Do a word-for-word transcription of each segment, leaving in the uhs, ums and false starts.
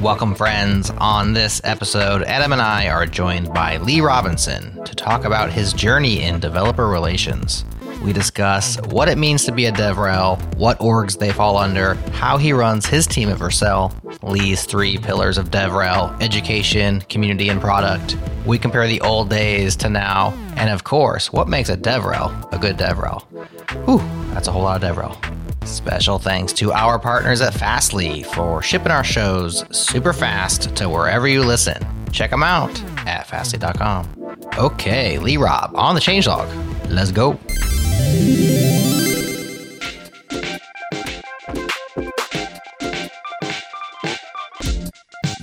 Welcome, friends. On this episode, Adam and I are joined by Lee Robinson to talk about his journey in developer relations. We discuss what it means to be a DevRel, what orgs they fall under, how he runs his team at Vercel, Lee's three pillars of DevRel, education, community, and product. We compare the old days to now, and of course, what makes a DevRel a good DevRel. Whew, that's a whole lot of DevRel. Special thanks to our partners at Fastly for shipping our shows super fast to wherever you listen. Check them out at fastly dot com. Okay, Lee Rob on The Changelog. Let's go.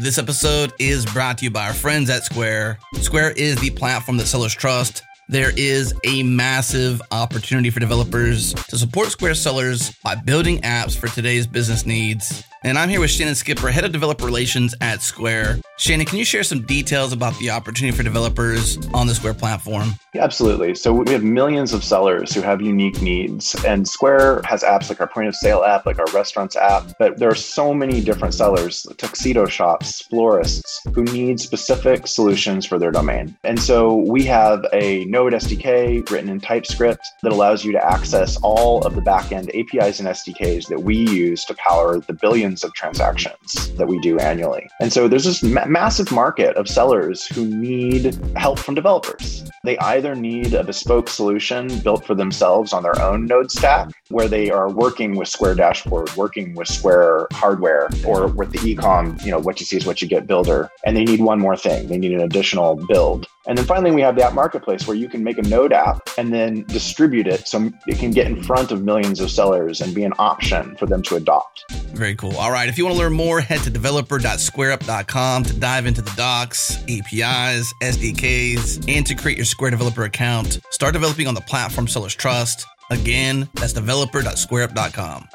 This episode is brought to you by our friends at Square. Square is the platform that sellers trust. There is a massive opportunity for developers to support Square sellers by building apps for today's business needs. And I'm here with Shannon Skipper, head of developer relations at Square. Shannon, can you share some details about the opportunity for developers on the Square platform? Yeah, absolutely. So we have millions of sellers who have unique needs, and Square has apps like our point of sale app, like our restaurants app, but there are so many different sellers, tuxedo shops, florists, who need specific solutions for their domain. And so we have a Node S D K written in TypeScript that allows you to access all of the backend A P Is and S D Ks that we use to power the billions of transactions that we do annually. And so there's this ma- massive market of sellers who need help from developers. They either need a bespoke solution built for themselves on their own Node stack, where they are working with Square Dashboard, working with Square hardware, or with the ecom, you know, what you see is what you get builder, and they need one more thing. They need an additional build. And then finally, we have the app marketplace where you can make a Node app and then distribute it so it can get in front of millions of sellers and be an option for them to adopt. Very cool. All right. If you want to learn more, head to developer dot square up dot com to dive into the docs, A P Is, S D Ks, and to create your Square developer account. Start developing on the platform sellers trust. Again, that's developer dot square up dot com.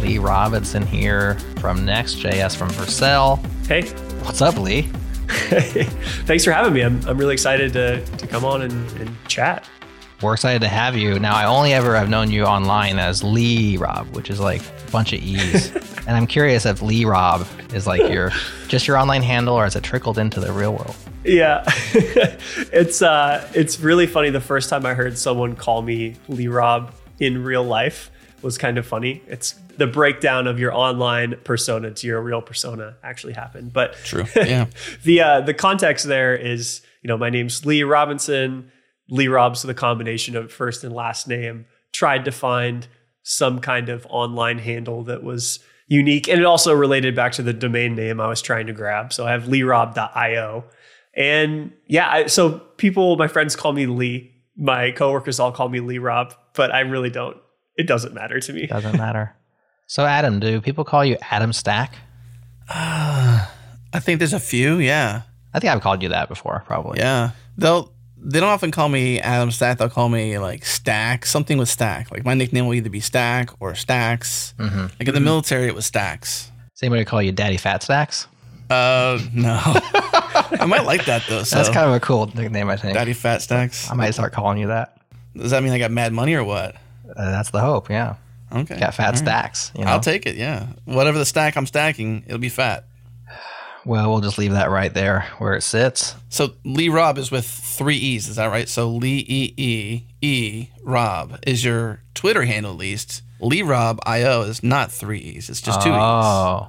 Lee Robinson here from Next dot J S from Vercel. Hey. What's up, Lee? Thanks for having me. I'm I'm really excited to, to come on and, and chat. We're excited to have you. Now, I only ever have known you online as Lee Rob, which is like a bunch of E's. And I'm curious if Lee Rob is like your just your online handle or has it trickled into the real world? Yeah. it's uh it's really funny. The first time I heard someone call me Lee Rob in real life was kind of funny. It's the breakdown of your online persona to your real persona actually happened. But true. Yeah. the uh, the context there is, you know, my name's Lee Robinson. Lee Rob's the combination of first and last name. Tried to find some kind of online handle that was unique. And it also related back to the domain name I was trying to grab. So I have lee rob dot io. And yeah, I, so people, my friends call me Lee. My coworkers all call me Lee Rob, but I really don't. It doesn't matter to me. Doesn't matter. So Adam, do people call you Adam Stack? Uh, I think there's a few, yeah. I think I've called you that before, probably. Yeah. They'll, they don't often call me Adam Stack. They'll call me like Stack, something with Stack. Like my nickname will either be Stack or Stacks. Mm-hmm. Like in the mm-hmm. military, it was Stacks. Does anybody call you Daddy Fat Stacks? Uh, no. I might like that though. So. That's kind of a cool nickname, I think. Daddy Fat Stacks. I might start calling you that. Does that mean I got mad money or what? Uh, that's the hope, yeah. Okay. Got fat right. Stacks. You know? I'll take it, yeah. Whatever the stack I'm stacking, it'll be fat. Well, we'll just leave that right there where it sits. So Lee Rob is with three E's, is that right? So Lee E E E Rob is your Twitter handle, at least. Lee Rob I O is not three E's, it's just oh. two E's. Oh.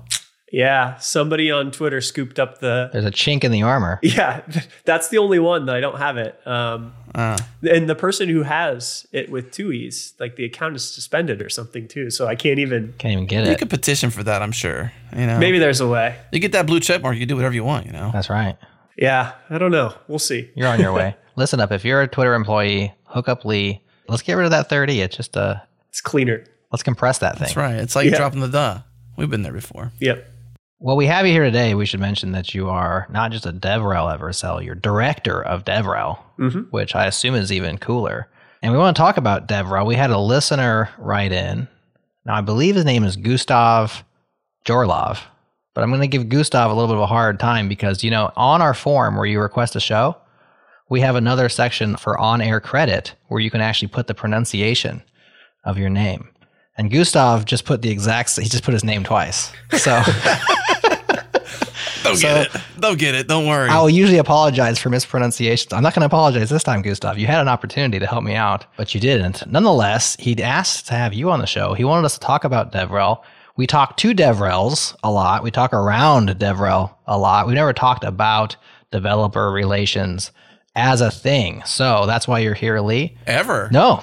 Yeah, somebody on Twitter scooped up the... There's a chink in the armor. Yeah, that's the only one that I don't have it. Um, uh. And the person who has it with two E's, like the account is suspended or something too, so I can't even... Can't even get you it. You could petition for that, I'm sure. You know, maybe there's a way. You get that blue check mark, you can do whatever you want, you know? That's right. Yeah, I don't know. We'll see. You're on your way. Listen up, if you're a Twitter employee, hook up Lee. Let's get rid of that thirty. It's just a... It's cleaner. Let's compress that thing. That's right. It's like yeah. dropping the duh. We've been there before. Yep. Well, we have you here today. We should mention that you are not just a DevRel at Vercel, you're director of DevRel, mm-hmm. which I assume is even cooler. And we want to talk about DevRel. We had a listener write in. Now, I believe his name is Gustav Jorlov, but I'm going to give Gustav a little bit of a hard time because, you know, on our form where you request a show, we have another section for on-air credit where you can actually put the pronunciation of your name. And Gustav just put the exact, he just put his name twice. So they'll so, get it. They'll get it. Don't worry. I'll usually apologize for mispronunciations. I'm not going to apologize this time, Gustav. You had an opportunity to help me out, but you didn't. Nonetheless, he'd asked to have you on the show. He wanted us to talk about DevRel. We talk to DevRels a lot. We talk around DevRel a lot. We never talked about developer relations as a thing. So that's why you're here, Lee. Ever. No.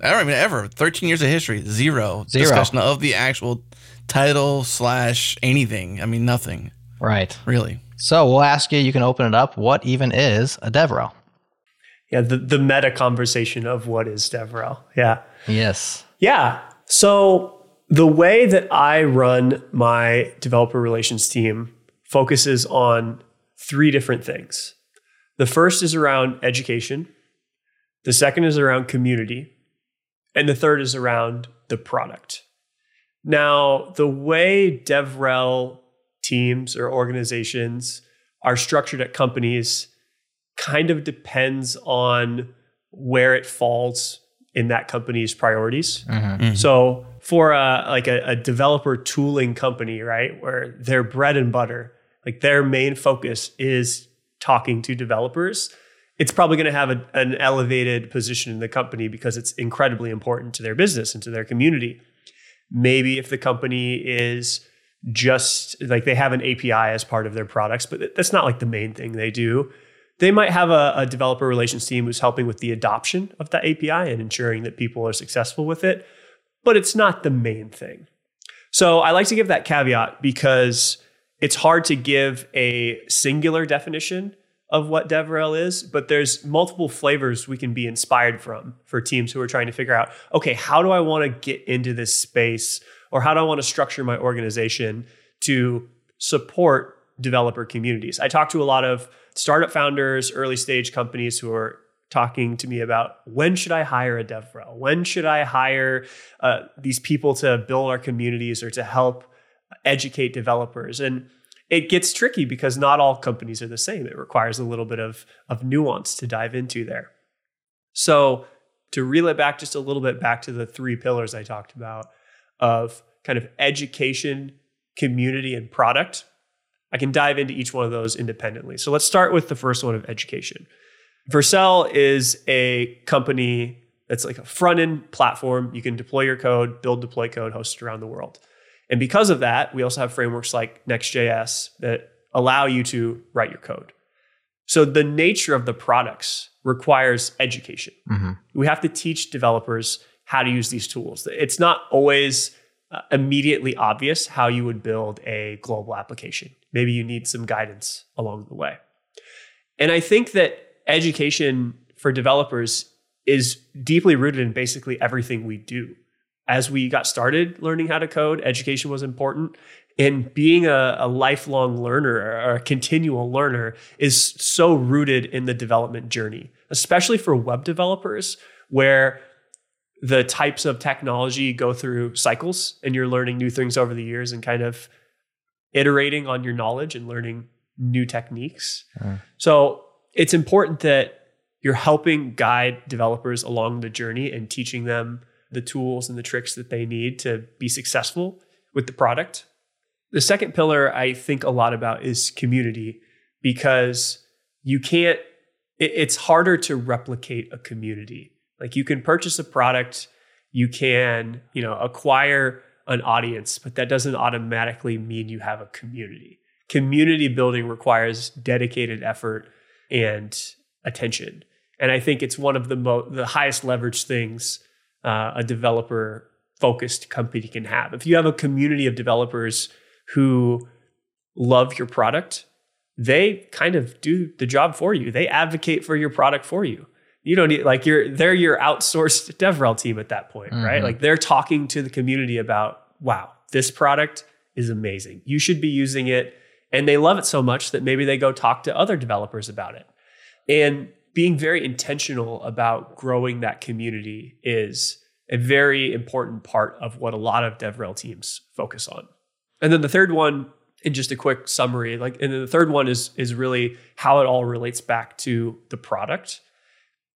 I don't even ever. thirteen years of history, zero, zero discussion of the actual title slash anything. I mean, nothing. Right. Really. So we'll ask you, you can open it up. What even is a DevRel? Yeah, the, the meta conversation of what is DevRel. Yeah. Yes. Yeah. So the way that I run my developer relations team focuses on three different things. The first is around education. The second is around community. And the third is around the product. Now, the way DevRel teams or organizations are structured at companies kind of depends on where it falls in that company's priorities. Mm-hmm. Mm-hmm. So for a, like a, a developer tooling company, right, where their bread and butter, like their main focus is talking to developers, it's probably going to have a, an elevated position in the company because it's incredibly important to their business and to their community. Maybe if the company is just like they have an A P I as part of their products, but that's not like the main thing they do. They might have a, a developer relations team who's helping with the adoption of that A P I and ensuring that people are successful with it, but it's not the main thing. So I like to give that caveat because it's hard to give a singular definition of what DevRel is, but there's multiple flavors we can be inspired from for teams who are trying to figure out, okay, how do I want to get into this space, or how do I want to structure my organization to support developer communities? I talk to a lot of startup founders, early stage companies who are talking to me about, when should I hire a DevRel? When should I hire uh, these people to build our communities or to help educate developers? And it gets tricky because not all companies are the same. It requires a little bit of, of nuance to dive into there. So to reel it back just a little bit back to the three pillars I talked about of kind of education, community, and product, I can dive into each one of those independently. So let's start with the first one of education. Vercel is a company that's like a front-end platform. You can deploy your code, build deploy code, host it around the world. And because of that, we also have frameworks like Next dot J S that allow you to write your code. So the nature of the products requires education. Mm-hmm. We have to teach developers how to use these tools. It's not always uh, immediately obvious how you would build a global application. Maybe you need some guidance along the way. And I think that education for developers is deeply rooted in basically everything we do. As we got started learning how to code, education was important. And being a, a lifelong learner or a continual learner is so rooted in the development journey, especially for web developers, where the types of technology go through cycles and you're learning new things over the years and kind of iterating on your knowledge and learning new techniques. Mm. So it's important that you're helping guide developers along the journey and teaching them the tools and the tricks that they need to be successful with the product. The second pillar I think a lot about is community, because you can't, it, it's harder to replicate a community. Like you can purchase a product, you can, you know, acquire an audience, but that doesn't automatically mean you have a community. Community building requires dedicated effort and attention. And I think it's one of the mo- the highest leverage things Uh, a developer-focused company can have. If you have a community of developers who love your product, they kind of do the job for you. They advocate for your product for you. You don't need, like, you're they're your outsourced DevRel team at that point, mm-hmm. right? Like they're talking to the community about, wow, this product is amazing. You should be using it. And they love it so much that maybe they go talk to other developers about it. And being very intentional about growing that community is a very important part of what a lot of DevRel teams focus on. And then the third one, in just a quick summary, like, and then the third one is, is really how it all relates back to the product.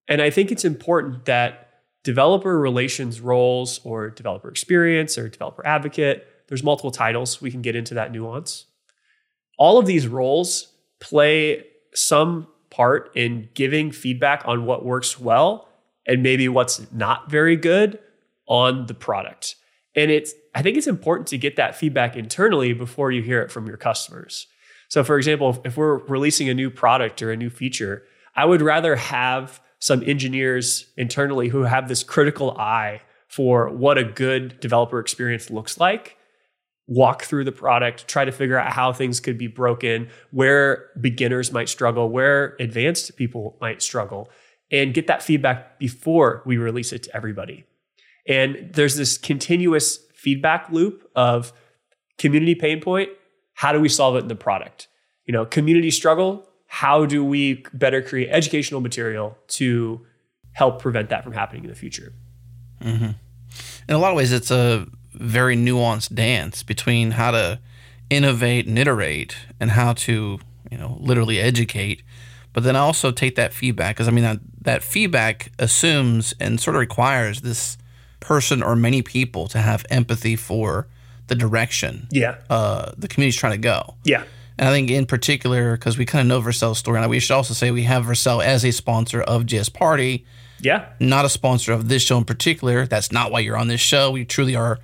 And I think it's important that developer relations roles or developer experience or developer advocate, there's multiple titles. We can get into that nuance. All of these roles play some part in giving feedback on what works well and maybe what's not very good on the product. And it's, I think it's important to get that feedback internally before you hear it from your customers. So for example, if we're releasing a new product or a new feature, I would rather have some engineers internally who have this critical eye for what a good developer experience looks like, walk through the product, try to figure out how things could be broken, where beginners might struggle, where advanced people might struggle, and get that feedback before we release it to everybody. And there's this continuous feedback loop of community pain point. How do we solve it in the product? You know, community struggle. How do we better create educational material to help prevent that from happening in the future? Mm-hmm. In a lot of ways, it's a very nuanced dance between how to innovate and iterate and how to, you know, literally educate. But then also take that feedback, because I mean, that, that feedback assumes and sort of requires this person or many people to have empathy for the direction yeah. uh, the community's trying to go. Yeah. And I think in particular, because we kind of know Vercel's story, and we should also say we have Vercel as a sponsor of J S Party. Yeah. Not a sponsor of this show in particular. That's not why you're on this show. We truly are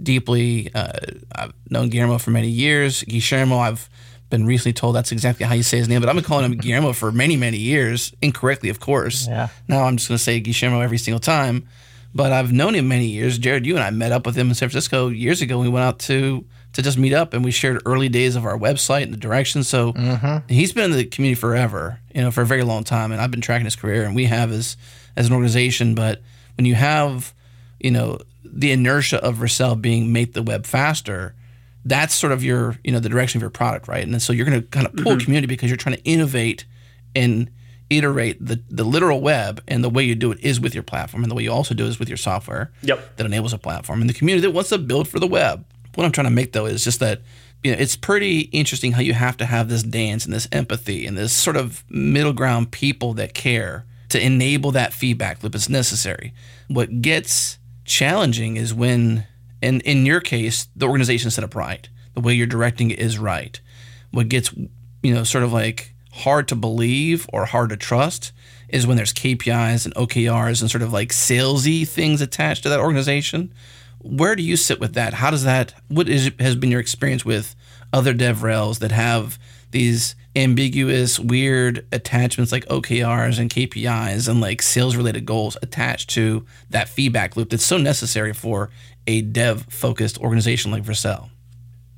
deeply, uh, I've known Guillermo for many years. Guillermo, I've been recently told that's exactly how you say his name, but I've been calling him Guillermo for many, many years, incorrectly, of course. Yeah. Now I'm just going to say Guillermo every single time. But I've known him many years. Jared, you and I met up with him in San Francisco years ago. We went out to to just meet up, and we shared early days of our website and the direction. So mm-hmm. he's been in the community forever, you know, for a very long time, and I've been tracking his career, and we have as as an organization. But when you have, you know, the inertia of Vercel being make the web faster, that's sort of your, you know, the direction of your product, right? And then so you're going to kind of pull mm-hmm. community because you're trying to innovate and iterate the, the literal web, and the way you do it is with your platform, and the way you also do it is with your software yep. that enables a platform and the community that wants to build for the web. What I'm trying to make, though, is just that, you know, it's pretty interesting how you have to have this dance and this empathy and this sort of middle ground people that care to enable that feedback loop. It's necessary. What gets challenging is when, and in your case, the organization set up right. The way you're directing it is right. What gets, you know, sort of like hard to believe or hard to trust is when there's K P Is and O K Rs and sort of like salesy things attached to that organization. Where do you sit with that? How does that, what is, has been your experience with other DevRels that have these ambiguous, weird attachments like O K Rs and K P Is and like sales related goals attached to that feedback loop that's so necessary for a dev focused organization like Vercel?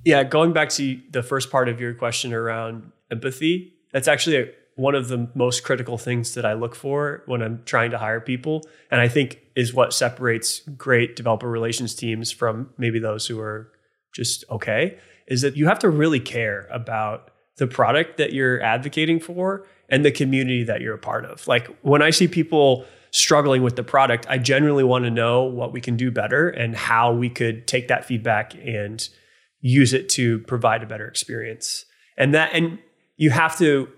Yeah, going back to the first part of your question around empathy, that's actually a, one of the most critical things that I look for when I'm trying to hire people, and I think is what separates great developer relations teams from maybe those who are just okay, is that you have to really care about the product that you're advocating for and the community that you're a part of. Like when I see people struggling with the product, I generally want to know what we can do better and how we could take that feedback and use it to provide a better experience. And that, and you have to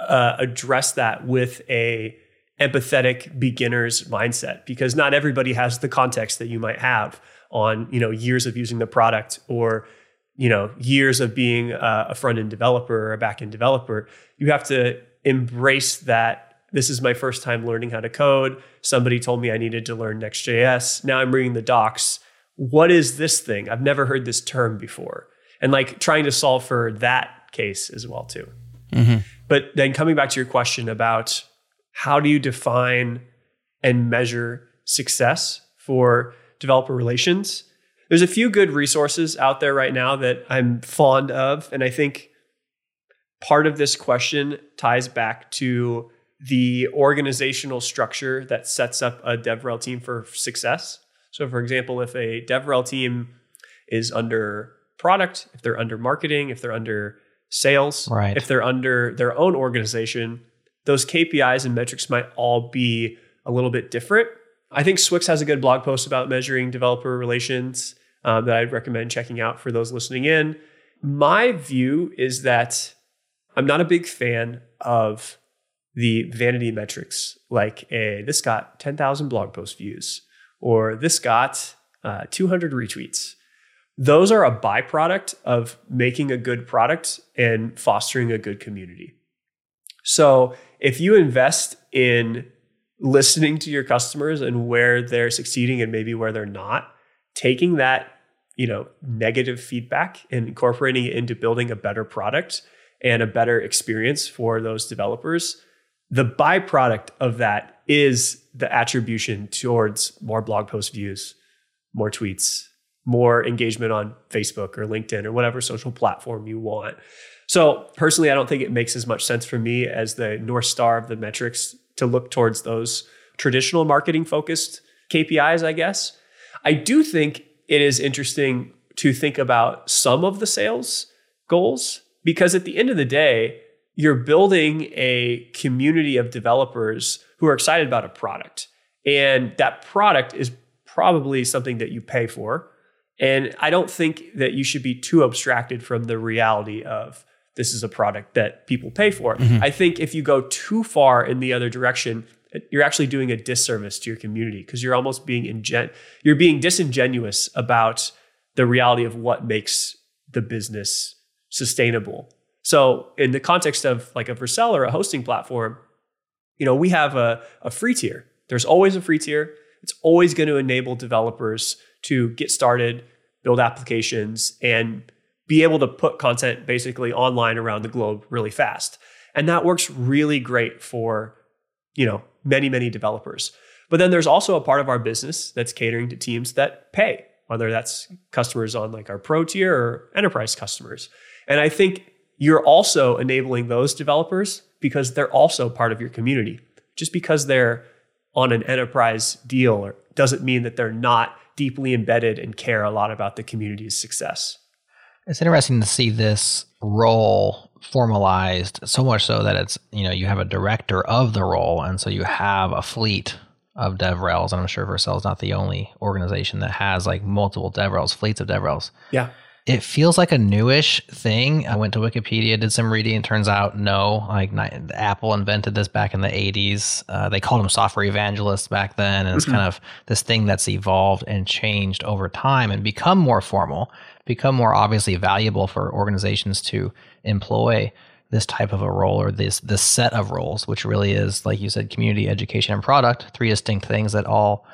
uh, address that with a empathetic beginner's mindset, because not everybody has the context that you might have on, you know, years of using the product or, you know, years of being a, a front-end developer or a back-end developer. You have to embrace that. This is my first time learning how to code. Somebody told me I needed to learn Next.js. Now I'm reading the docs. What is this thing? I've never heard this term before. And like trying to solve for that case as well too. Mm-hmm. But then coming back to your question about how do you define and measure success for developer relations? There's a few good resources out there right now that I'm fond of. And I think part of this question ties back to the organizational structure that sets up a DevRel team for success. So for example, if a DevRel team is under product, if they're under marketing, if they're under sales, right. if they're under their own organization, those K P Is and metrics might all be a little bit different. I think Swix has a good blog post about measuring developer relations um, that I'd recommend checking out for those listening in. My view is that I'm not a big fan of the vanity metrics, like a, this got ten thousand blog post views, or this got uh, two hundred retweets. Those are a byproduct of making a good product and fostering a good community. So if you invest in listening to your customers and where they're succeeding and maybe where they're not, taking that, you know, negative feedback and incorporating it into building a better product and a better experience for those developers, the byproduct of that is the attribution towards more blog post views, more tweets, more engagement on Facebook or LinkedIn or whatever social platform you want. So personally, I don't think it makes as much sense for me as the North Star of the metrics to look towards those traditional marketing focused K P Is, I guess. I do think it is interesting to think about some of the sales goals, because at the end of the day, you're building a community of developers who are excited about a product. And that product is probably something that you pay for. And I don't think that you should be too abstracted from the reality of this is a product that people pay for. Mm-hmm. I think if you go too far in the other direction, you're actually doing a disservice to your community, because you're almost being ingen- you're being disingenuous about the reality of what makes the business sustainable. So in the context of like a Vercel or a hosting platform, you know, we have a, a free tier. There's always a free tier. It's always going to enable developers to get started, build applications, and be able to put content basically online around the globe really fast. And that works really great for, you know, many, many developers. But then there's also a part of our business that's catering to teams that pay, whether that's customers on like our pro tier or enterprise customers. And I think you're also enabling those developers because they're also part of your community. Just because they're on an enterprise deal doesn't mean that they're not deeply embedded and care a lot about the community's success. It's interesting to see this role formalized so much so that it's, you know, you have a director of the role. And so you have a fleet of DevRels. And I'm sure Vercel is not the only organization that has like multiple DevRels, fleets of DevRels. Yeah. It feels like a newish thing. I went to Wikipedia, did some reading, and turns out no, like Apple invented this back in the eighties. Uh, they called them software evangelists back then. And it's mm-hmm. kind of this thing that's evolved and changed over time and become more formal, become more obviously valuable for organizations to employ this type of a role, or this, this set of roles, which really is, like you said, community, education, and product, three distinct things that all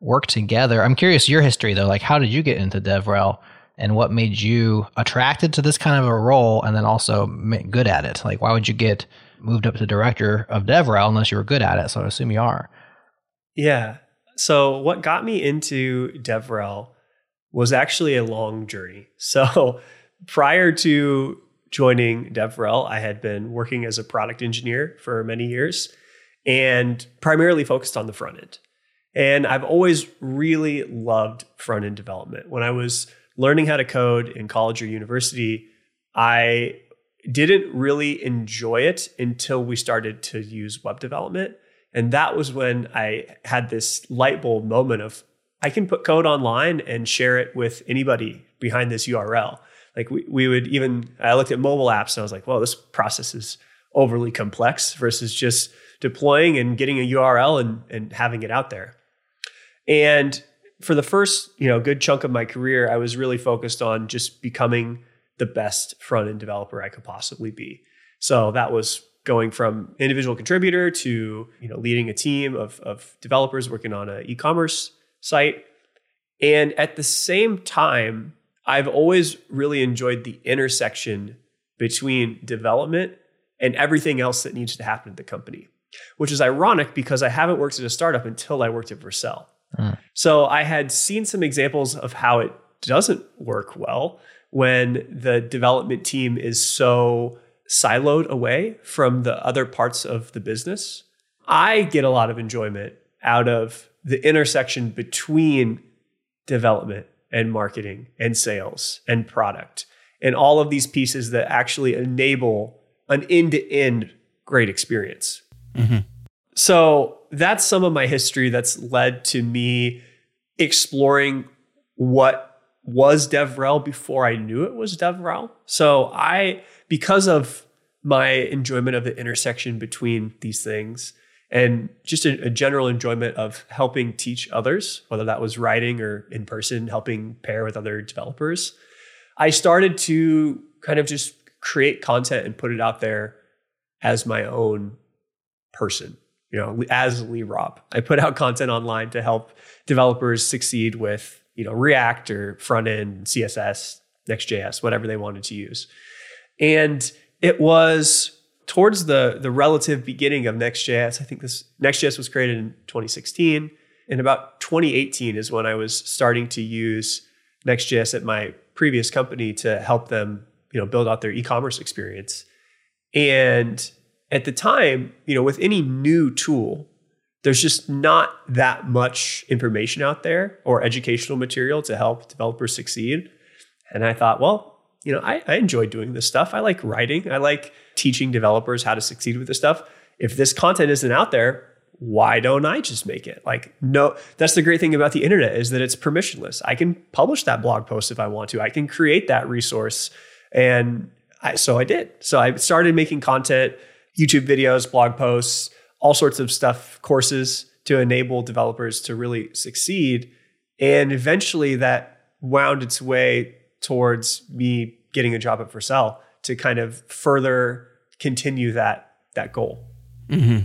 work together. I'm curious your history though, like how did you get into DevRel? And what made you attracted to this kind of a role and then also good at it? Like, why would you get moved up to director of DevRel unless you were good at it? So I assume you are. Yeah. So what got me into DevRel was actually a long journey. So prior to joining DevRel, I had been working as a product engineer for many years and primarily focused on the front end. And I've always really loved front end development. When I was learning how to code in college or university, I didn't really enjoy it until we started to use web development. And that was when I had this light bulb moment of, I can put code online and share it with anybody behind this U R L. Like we, we would even, I looked at mobile apps and I was like, well, this process is overly complex versus just deploying and getting a U R L and, and having it out there. And for the first, you know, good chunk of my career, I was really focused on just becoming the best front-end developer I could possibly be. So that was going from individual contributor to, you know, leading a team of, of developers working on an e-commerce site. And at the same time, I've always really enjoyed the intersection between development and everything else that needs to happen at the company, which is ironic because I haven't worked at a startup until I worked at Vercel. Mm. So I had seen some examples of how it doesn't work well when the development team is so siloed away from the other parts of the business. I get a lot of enjoyment out of the intersection between development and marketing and sales and product and all of these pieces that actually enable an end-to-end great experience. Mm-hmm. So that's some of my history that's led to me exploring what was DevRel before I knew it was DevRel. So I, because of my enjoyment of the intersection between these things and just a, a general enjoyment of helping teach others, whether that was writing or in person, helping pair with other developers, I started to kind of just create content and put it out there as my own person, you know, as Lee Rob. I put out content online to help developers succeed with, you know, React or front end, C S S, Next.js, whatever they wanted to use. And it was towards the, the relative beginning of Next.js. I think this Next.js was created in twenty sixteen. And about twenty eighteen is when I was starting to use Next.js at my previous company to help them, you know, build out their e-commerce experience. And at the time, you know, with any new tool, there's just not that much information out there or educational material to help developers succeed. And I thought, well, you know, I, I enjoy doing this stuff. I like writing. I like teaching developers how to succeed with this stuff. If this content isn't out there, why don't I just make it? Like, no, that's the great thing about the internet is that it's permissionless. I can publish that blog post if I want to. I can create that resource. And I, so I did. So I started making content, YouTube videos, blog posts, all sorts of stuff, courses to enable developers to really succeed. And eventually that wound its way towards me getting a job at Vercel to kind of further continue that, that goal. Mm-hmm.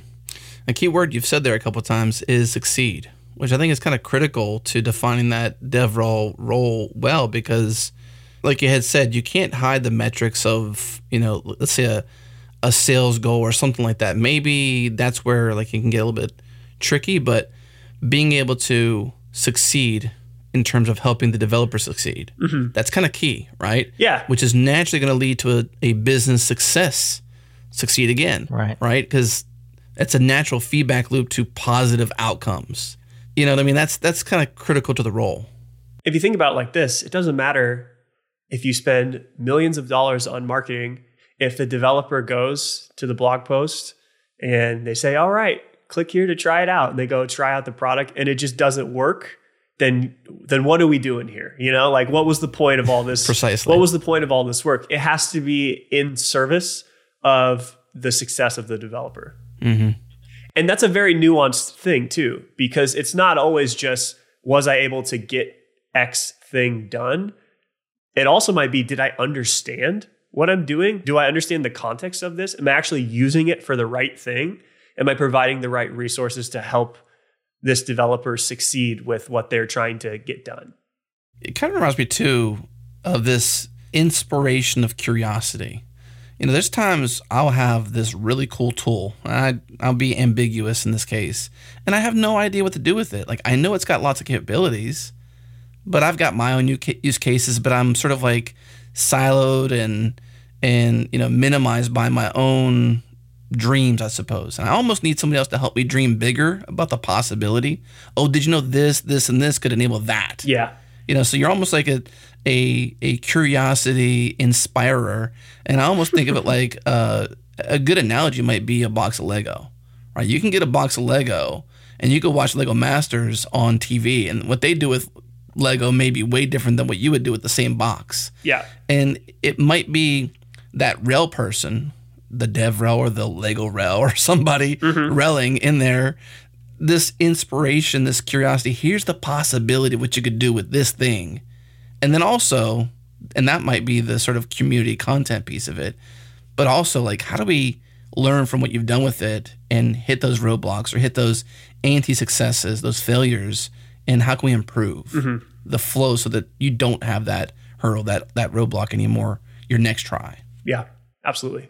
A key word you've said there a couple of times is succeed, which I think is kind of critical to defining that DevRel role well, because like you had said, you can't hide the metrics of, you know, let's say a, a sales goal or something like that. Maybe that's where like it can get a little bit tricky, but being able to succeed in terms of helping the developer succeed, mm-hmm. that's kind of key, right? Yeah. Which is naturally going to lead to a, a business success, succeed again, right? Right? Because that's a natural feedback loop to positive outcomes. You know what I mean? That's, that's kind of critical to the role. If you think about it like this, it doesn't matter if you spend millions of dollars on marketing, if the developer goes to the blog post and they say, all right, click here to try it out, and they go try out the product and it just doesn't work, then then what are we doing here? You know, like what was the point of all this? Precisely. What was the point of all this work? It has to be in service of the success of the developer. Mm-hmm. And that's a very nuanced thing too, because it's not always just, was I able to get X thing done? It also might be, did I understand what I'm doing? Do I understand the context of this? Am I actually using it for the right thing? Am I providing the right resources to help this developer succeed with what they're trying to get done? It kind of reminds me too of this inspiration of curiosity. You know, there's times I'll have this really cool tool. I, I'll be ambiguous in this case, and I have no idea what to do with it. Like, I know it's got lots of capabilities, but I've got my own use cases, but I'm sort of like siloed and, and you know, minimized by my own dreams, I suppose. And I almost need somebody else to help me dream bigger about the possibility. Oh, did you know this, this, and this could enable that? Yeah. You know, so you're almost like a a, a curiosity inspirer. And I almost think of it like uh, a good analogy might be a box of Lego, right? You can get a box of Lego and you can watch Lego Masters on T V, and what they do with Lego may be way different than what you would do with the same box. Yeah. And it might be that rel person, the DevRel or the Lego rel or somebody mm-hmm. reling in there, this inspiration, this curiosity, here's the possibility of what you could do with this thing. And then also, and that might be the sort of community content piece of it, but also like, how do we learn from what you've done with it and hit those roadblocks or hit those anti-successes, those failures? And how can we improve mm-hmm. the flow so that you don't have that hurdle, that that roadblock anymore, your next try? Yeah, absolutely.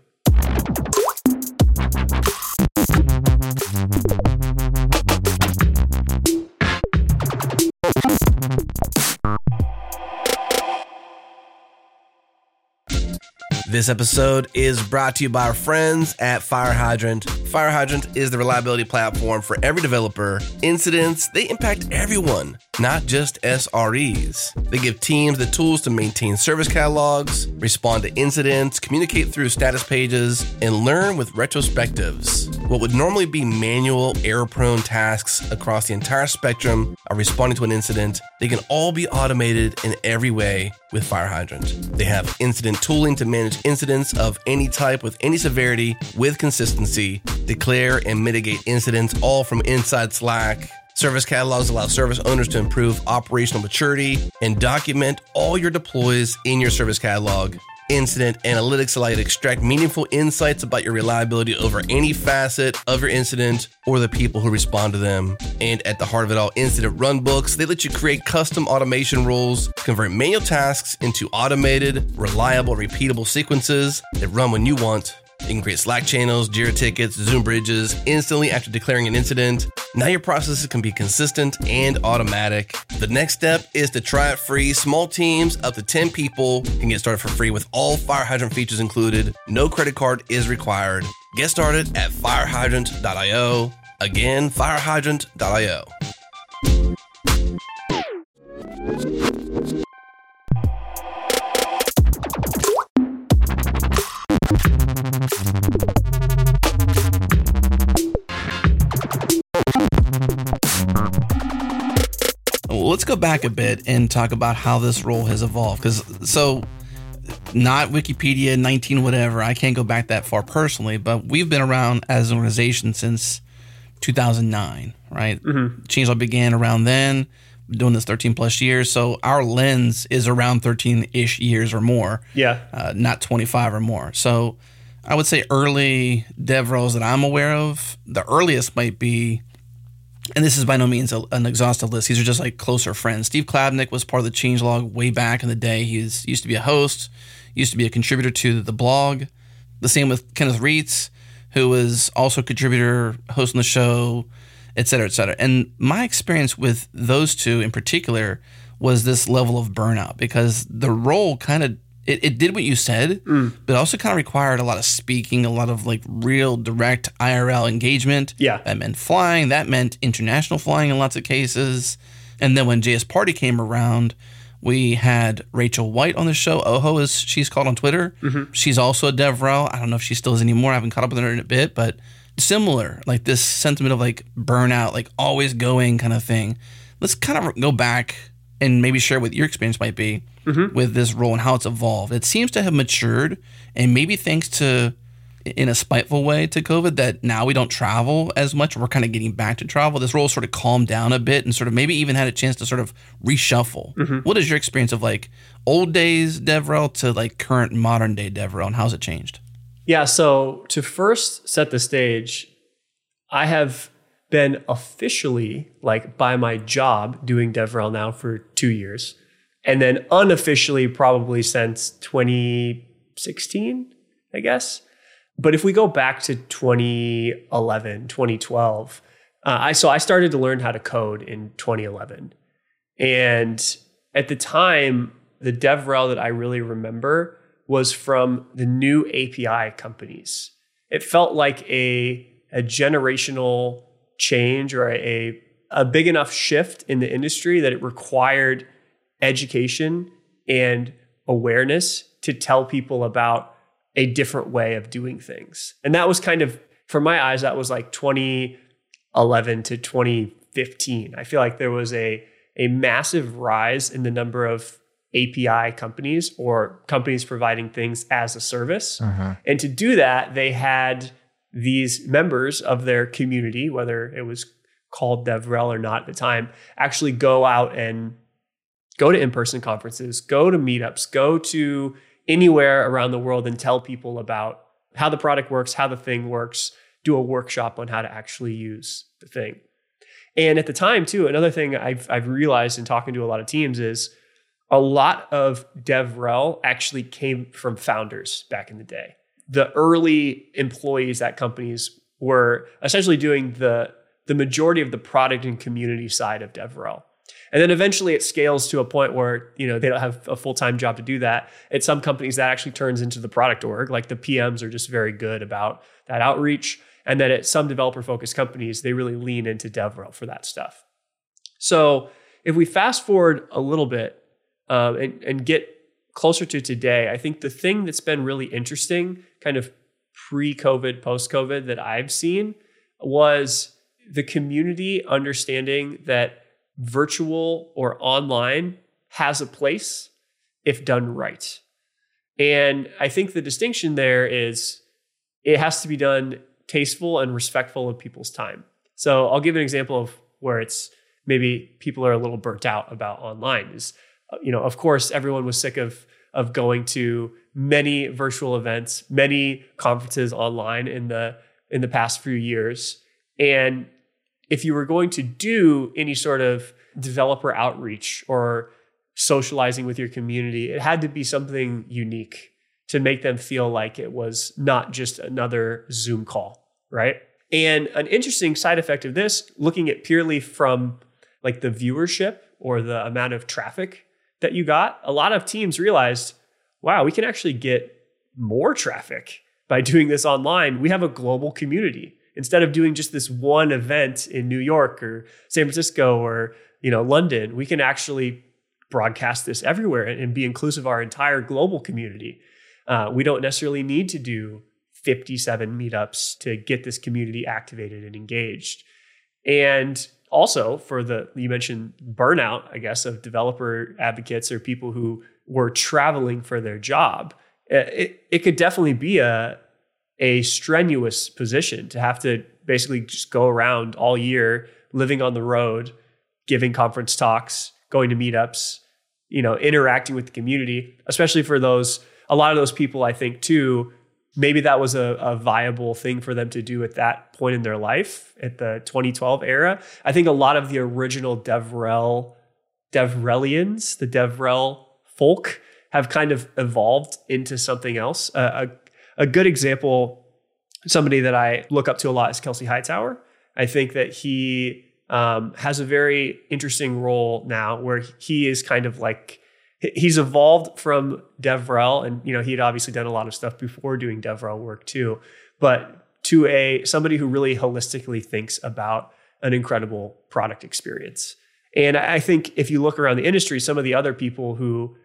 This episode is brought to you by our friends at FireHydrant. FireHydrant is the reliability platform for every developer. Incidents, they impact everyone, not just S R Es. They give teams the tools to maintain service catalogs, respond to incidents, communicate through status pages, and learn with retrospectives. What would normally be manual, error-prone tasks across the entire spectrum of responding to an incident, they can all be automated in every way with FireHydrant. They have incident tooling to manage incidents of any type with any severity with consistency, declare and mitigate incidents all from inside Slack. Service catalogs allow service owners to improve operational maturity and document all your deploys in your service catalog. Incident analytics allow you to extract meaningful insights about your reliability over any facet of your incident or the people who respond to them. And at the heart of it all, incident runbooks, they let you create custom automation rules, convert manual tasks into automated, reliable, repeatable sequences that run when you want. You can create Slack channels, Jira tickets, Zoom bridges instantly after declaring an incident. Now your processes can be consistent and automatic. The next step is to try it free. Small teams up to ten people can get started for free with all FireHydrant features included. No credit card is required. Get started at firehydrant dot io. Again, firehydrant dot io. Let's go back a bit and talk about how this role has evolved. Because so, not Wikipedia, nineteen, whatever. I can't go back that far personally, but we've been around as an organization since two thousand nine, right? Mm-hmm. Changelog began around then, doing this thirteen plus years. So our lens is around thirteen-ish years or more. Yeah, uh, not twenty-five or more. So I would say early DevRels that I'm aware of, the earliest might be. And this is by no means a, an exhaustive list. These are just like closer friends. Steve Klabnik was part of the Changelog way back in the day. He was, used to be a host, used to be a contributor to the blog. The same with Kenneth Reitz, who was also a contributor, host on the show, et cetera, et cetera. And my experience with those two in particular was this level of burnout, because the role kind of, it, it did what you said, mm. but also kind of required a lot of speaking, a lot of like real direct I R L engagement. Yeah. That meant flying. That meant international flying in lots of cases. And then when J S Party came around, we had Rachel White on the show. Oho, as she's called on Twitter. Mm-hmm. She's also a DevRel. I don't know if she still is anymore. I haven't caught up with her in a bit, but similar, like this sentiment of like burnout, like always going kind of thing. Let's kind of go back and maybe share what your experience might be mm-hmm. with this role and how it's evolved. It seems to have matured, and maybe thanks to, in a spiteful way, to COVID, that now we don't travel as much. We're kind of getting back to travel. This role sort of calmed down a bit and sort of maybe even had a chance to sort of reshuffle. Mm-hmm. What is your experience of like old days DevRel to like current modern day DevRel, and how's it changed? Yeah, so to first set the stage, I have been officially, like by my job, doing DevRel now for two years. And then unofficially probably since twenty sixteen, I guess. But if we go back to twenty eleven, twenty twelve, uh, I so I started to learn how to code in twenty eleven. And at the time, the DevRel that I really remember was from the new A P I companies. It felt like a, a generational change or a a big enough shift in the industry that it required education and awareness to tell people about a different way of doing things. And that was kind of, for my eyes, that was like twenty eleven to twenty fifteen. I feel like there was a a massive rise in the number of A P I companies or companies providing things as a service. Mm-hmm. And to do that, they had these members of their community, whether it was called DevRel or not at the time, actually go out and go to in-person conferences, go to meetups, go to anywhere around the world and tell people about how the product works, how the thing works, do a workshop on how to actually use the thing. And at the time too, another thing I've, I've realized in talking to a lot of teams is a lot of DevRel actually came from founders back in the day. The early employees at companies were essentially doing the, the majority of the product and community side of DevRel. And then eventually it scales to a point where, you know, they don't have a full-time job to do that. At some companies that actually turns into the product org, like the P Ms are just very good about that outreach. And then at some developer-focused companies, they really lean into DevRel for that stuff. So if we fast forward a little bit um, and, and get closer to today, I think the thing that's been really interesting, kind of pre-COVID, post-COVID that I've seen was the community understanding that virtual or online has a place if done right. And I think the distinction there is it has to be done tasteful and respectful of people's time. So I'll give an example of where it's maybe people are a little burnt out about online is, you know, of course, everyone was sick of of going to many virtual events, many conferences online in the in the past few years. And if you were going to do any sort of developer outreach or socializing with your community, it had to be something unique to make them feel like it was not just another Zoom call, right? And an interesting side effect of this, looking at purely from like the viewership or the amount of traffic that you got, a lot of teams realized, wow, we can actually get more traffic by doing this online. We have a global community. Instead of doing just this one event in New York or San Francisco or, you know, London, we can actually broadcast this everywhere and be inclusive of our entire global community. Uh, we don't necessarily need to do fifty-seven meetups to get this community activated and engaged. And also for the, you mentioned burnout, I guess, of developer advocates or people who were traveling for their job. It, it could definitely be a, a strenuous position to have to basically just go around all year, living on the road, giving conference talks, going to meetups, you know, interacting with the community, especially for those, a lot of those people, I think too, maybe that was a, a viable thing for them to do at that point in their life at the twenty twelve era. I think a lot of the original DevRel, DevRelians, the DevRel folk have kind of evolved into something else. Uh, a, A good example, somebody that I look up to a lot is Kelsey Hightower. I think that he um, has a very interesting role now where he is kind of like, he's evolved from DevRel, and you know, he had obviously done a lot of stuff before doing DevRel work too, but to a somebody who really holistically thinks about an incredible product experience. And I think if you look around the industry, some of the other people who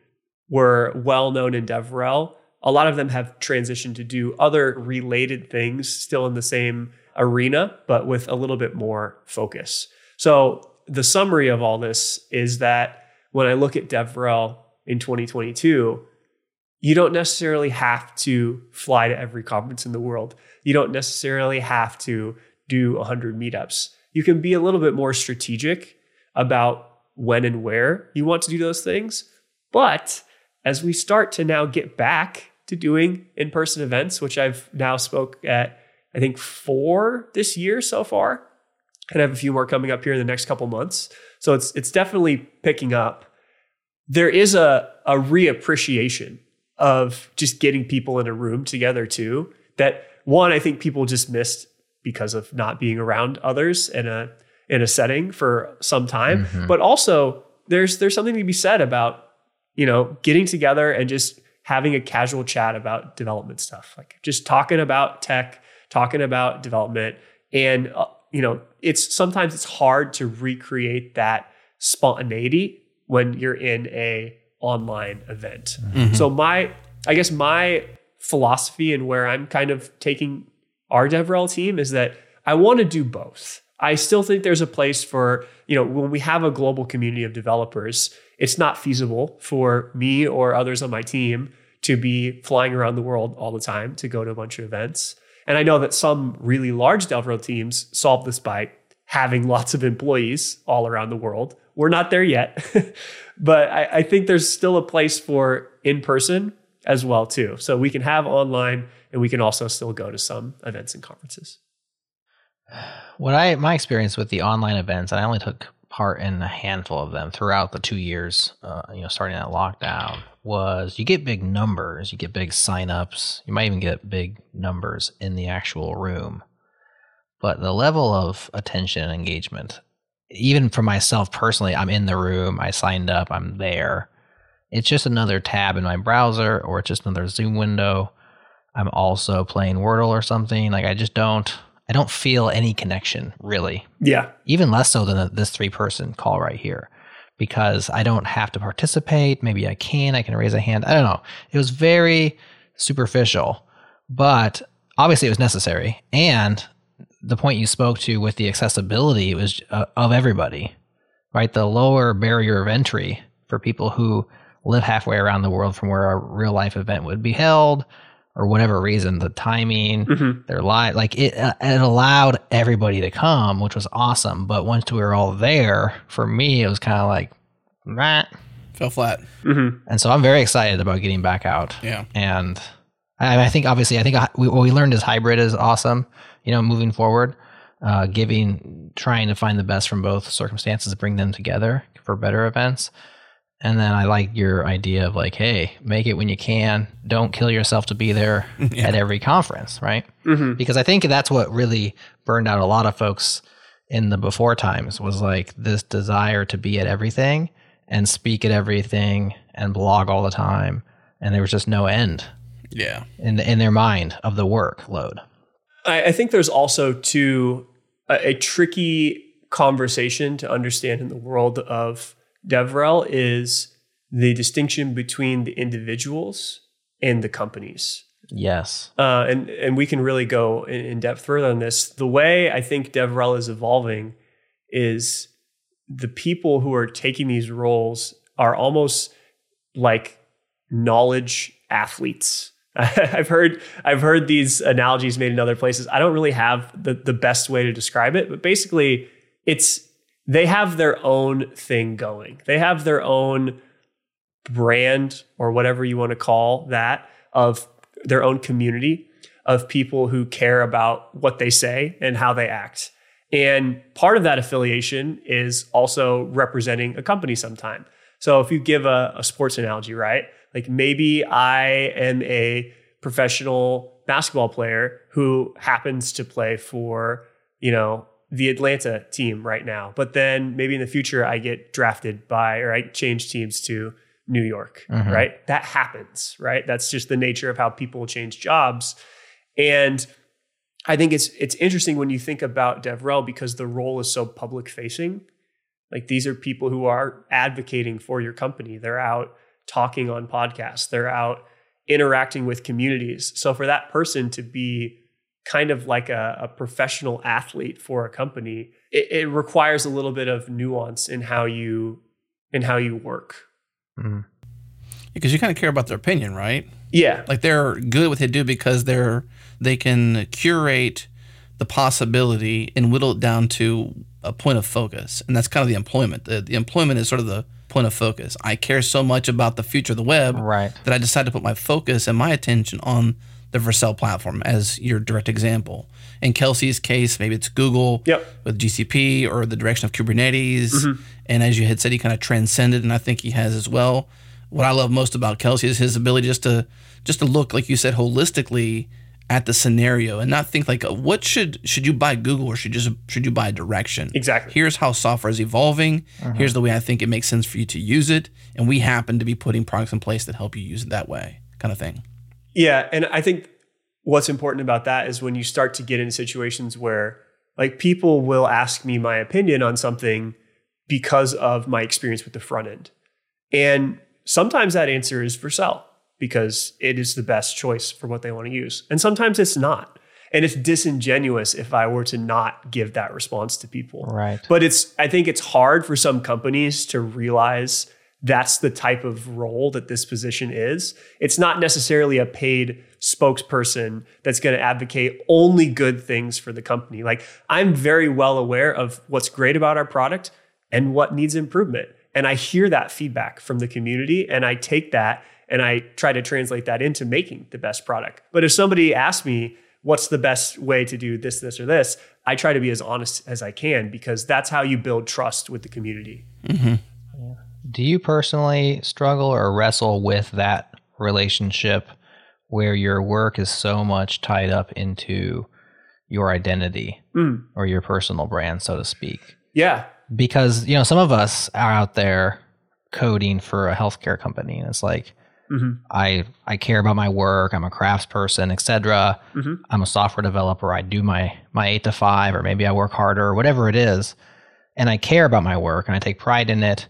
were well-known in DevRel, a lot of them have transitioned to do other related things still in the same arena, but with a little bit more focus. So the summary of all this is that when I look at DevRel in twenty twenty-two, you don't necessarily have to fly to every conference in the world. You don't necessarily have to do one hundred meetups. You can be a little bit more strategic about when and where you want to do those things. But as we start to now get back to doing in-person events, which I've now spoke at, I think, four this year so far, and I have a few more coming up here in the next couple months. So it's it's definitely picking up. There is a, a reappreciation of just getting people in a room together too, that one, I think people just missed because of not being around others in a in a setting for some time. Mm-hmm. But also there's there's something to be said about, you know, getting together and just having a casual chat about development stuff, like just talking about tech, talking about development. And, uh, you know, it's sometimes it's hard to recreate that spontaneity when you're in a online event. Mm-hmm. So my, I guess my philosophy and where I'm kind of taking our DevRel team is that I want to do both. I still think there's a place for, you know, when we have a global community of developers, it's not feasible for me or others on my team to be flying around the world all the time to go to a bunch of events. And I know that some really large DevRel teams solve this by having lots of employees all around the world. We're not there yet, but I, I think there's still a place for in-person as well too. So we can have online and we can also still go to some events and conferences. What I, my experience with the online events, and I only took part in a handful of them throughout the two years, uh, you know, starting that lockdown, was you get big numbers, you get big signups, you might even get big numbers in the actual room, but the level of attention and engagement even for myself personally, I'm in the room, I signed up, I'm there. It's just another tab in my browser, or it's just another Zoom window. I'm also playing Wordle or something. Like I just don't, I don't feel any connection really. Yeah. Even less so than this three person call right here, because I don't have to participate. Maybe I can, I can raise a hand. I don't know. It was very superficial, but obviously it was necessary. And the point you spoke to with the accessibility was uh, of everybody, right? The lower barrier of entry for people who live halfway around the world from where a real life event would be held, or whatever reason, the timing, mm-hmm. their life, like it, uh, it allowed everybody to come, which was awesome. But once we were all there, for me, it was kind of like, nah. Fell flat. Mm-hmm. And so I'm very excited about getting back out. Yeah. And I, I think obviously, I think I, we, what we learned is hybrid is awesome, you know, moving forward, uh, giving, trying to find the best from both circumstances, bring them together for better events. And then I like your idea of like, hey, make it when you can. Don't kill yourself to be there yeah. at every conference, right? Mm-hmm. Because I think that's what really burned out a lot of folks in the before times was like this desire to be at everything and speak at everything and blog all the time. And there was just no end yeah, in the, in their mind of the workload. I, I think there's also, too, a, a tricky conversation to understand in the world of DevRel is the distinction between the individuals and the companies. Yes. Uh, and, and we can really go in, in depth further on this. The way I think DevRel is evolving is the people who are taking these roles are almost like knowledge athletes. I've heard I've heard these analogies made in other places. I don't really have the, the best way to describe it, but basically it's they have their own thing going. They have their own brand or whatever you want to call that, of their own community of people who care about what they say and how they act. And part of that affiliation is also representing a company sometime. So if you give a, a sports analogy, right? Like maybe I am a professional basketball player who happens to play for, you know, the Atlanta team right now, but then maybe in the future I get drafted by, or I change teams to New York, mm-hmm. right? That happens, right? That's just the nature of how people change jobs. And I think it's, it's interesting when you think about DevRel because the role is so public facing. Like these are people who are advocating for your company. They're out talking on podcasts. They're out interacting with communities. So for that person to be kind of like a, a professional athlete for a company, it, it requires a little bit of nuance in how you in how you work. Mm-hmm. Because you kind of care about their opinion, right? Yeah. Like they're good at what they do because they're they can curate the possibility and whittle it down to a point of focus. And that's kind of the employment. The, the employment is sort of the point of focus. I care so much about the future of the web right. that I decide to put my focus and my attention on the Vercel platform as your direct example. In Kelsey's case, maybe it's Google yep. with G C P or the direction of Kubernetes. Mm-hmm. And as you had said, he kind of transcended, and I think he has as well. What I love most about Kelsey is his ability just to just to look, like you said, holistically at the scenario and not think like, what should should you buy Google or should just should you buy a direction? Exactly. Here's how software is evolving. Uh-huh. Here's the way I think it makes sense for you to use it. And we happen to be putting products in place that help you use it that way, kind of thing. Yeah. And I think what's important about that is when you start to get into situations where like people will ask me my opinion on something because of my experience with the front end. And sometimes that answer is Vercel because it is the best choice for what they want to use. And sometimes it's not. And it's disingenuous if I were to not give that response to people. Right. But it's, I think it's hard for some companies to realize that's the type of role that this position is. It's not necessarily a paid spokesperson that's going to advocate only good things for the company. Like I'm very well aware of what's great about our product and what needs improvement. And I hear that feedback from the community and I take that and I try to translate that into making the best product. But if somebody asks me, what's the best way to do this, this, or this, I try to be as honest as I can because that's how you build trust with the community. Mm-hmm. Do you personally struggle or wrestle with that relationship where your work is so much tied up into your identity mm. or your personal brand, so to speak? Yeah. because, you know, some of us are out there coding for a healthcare company, and it's like, mm-hmm. I I care about my work. I'm a crafts person, et cetera. Mm-hmm. I'm a software developer. I do my my eight to five, or maybe I work harder, or whatever it is. And I care about my work, and I take pride in it.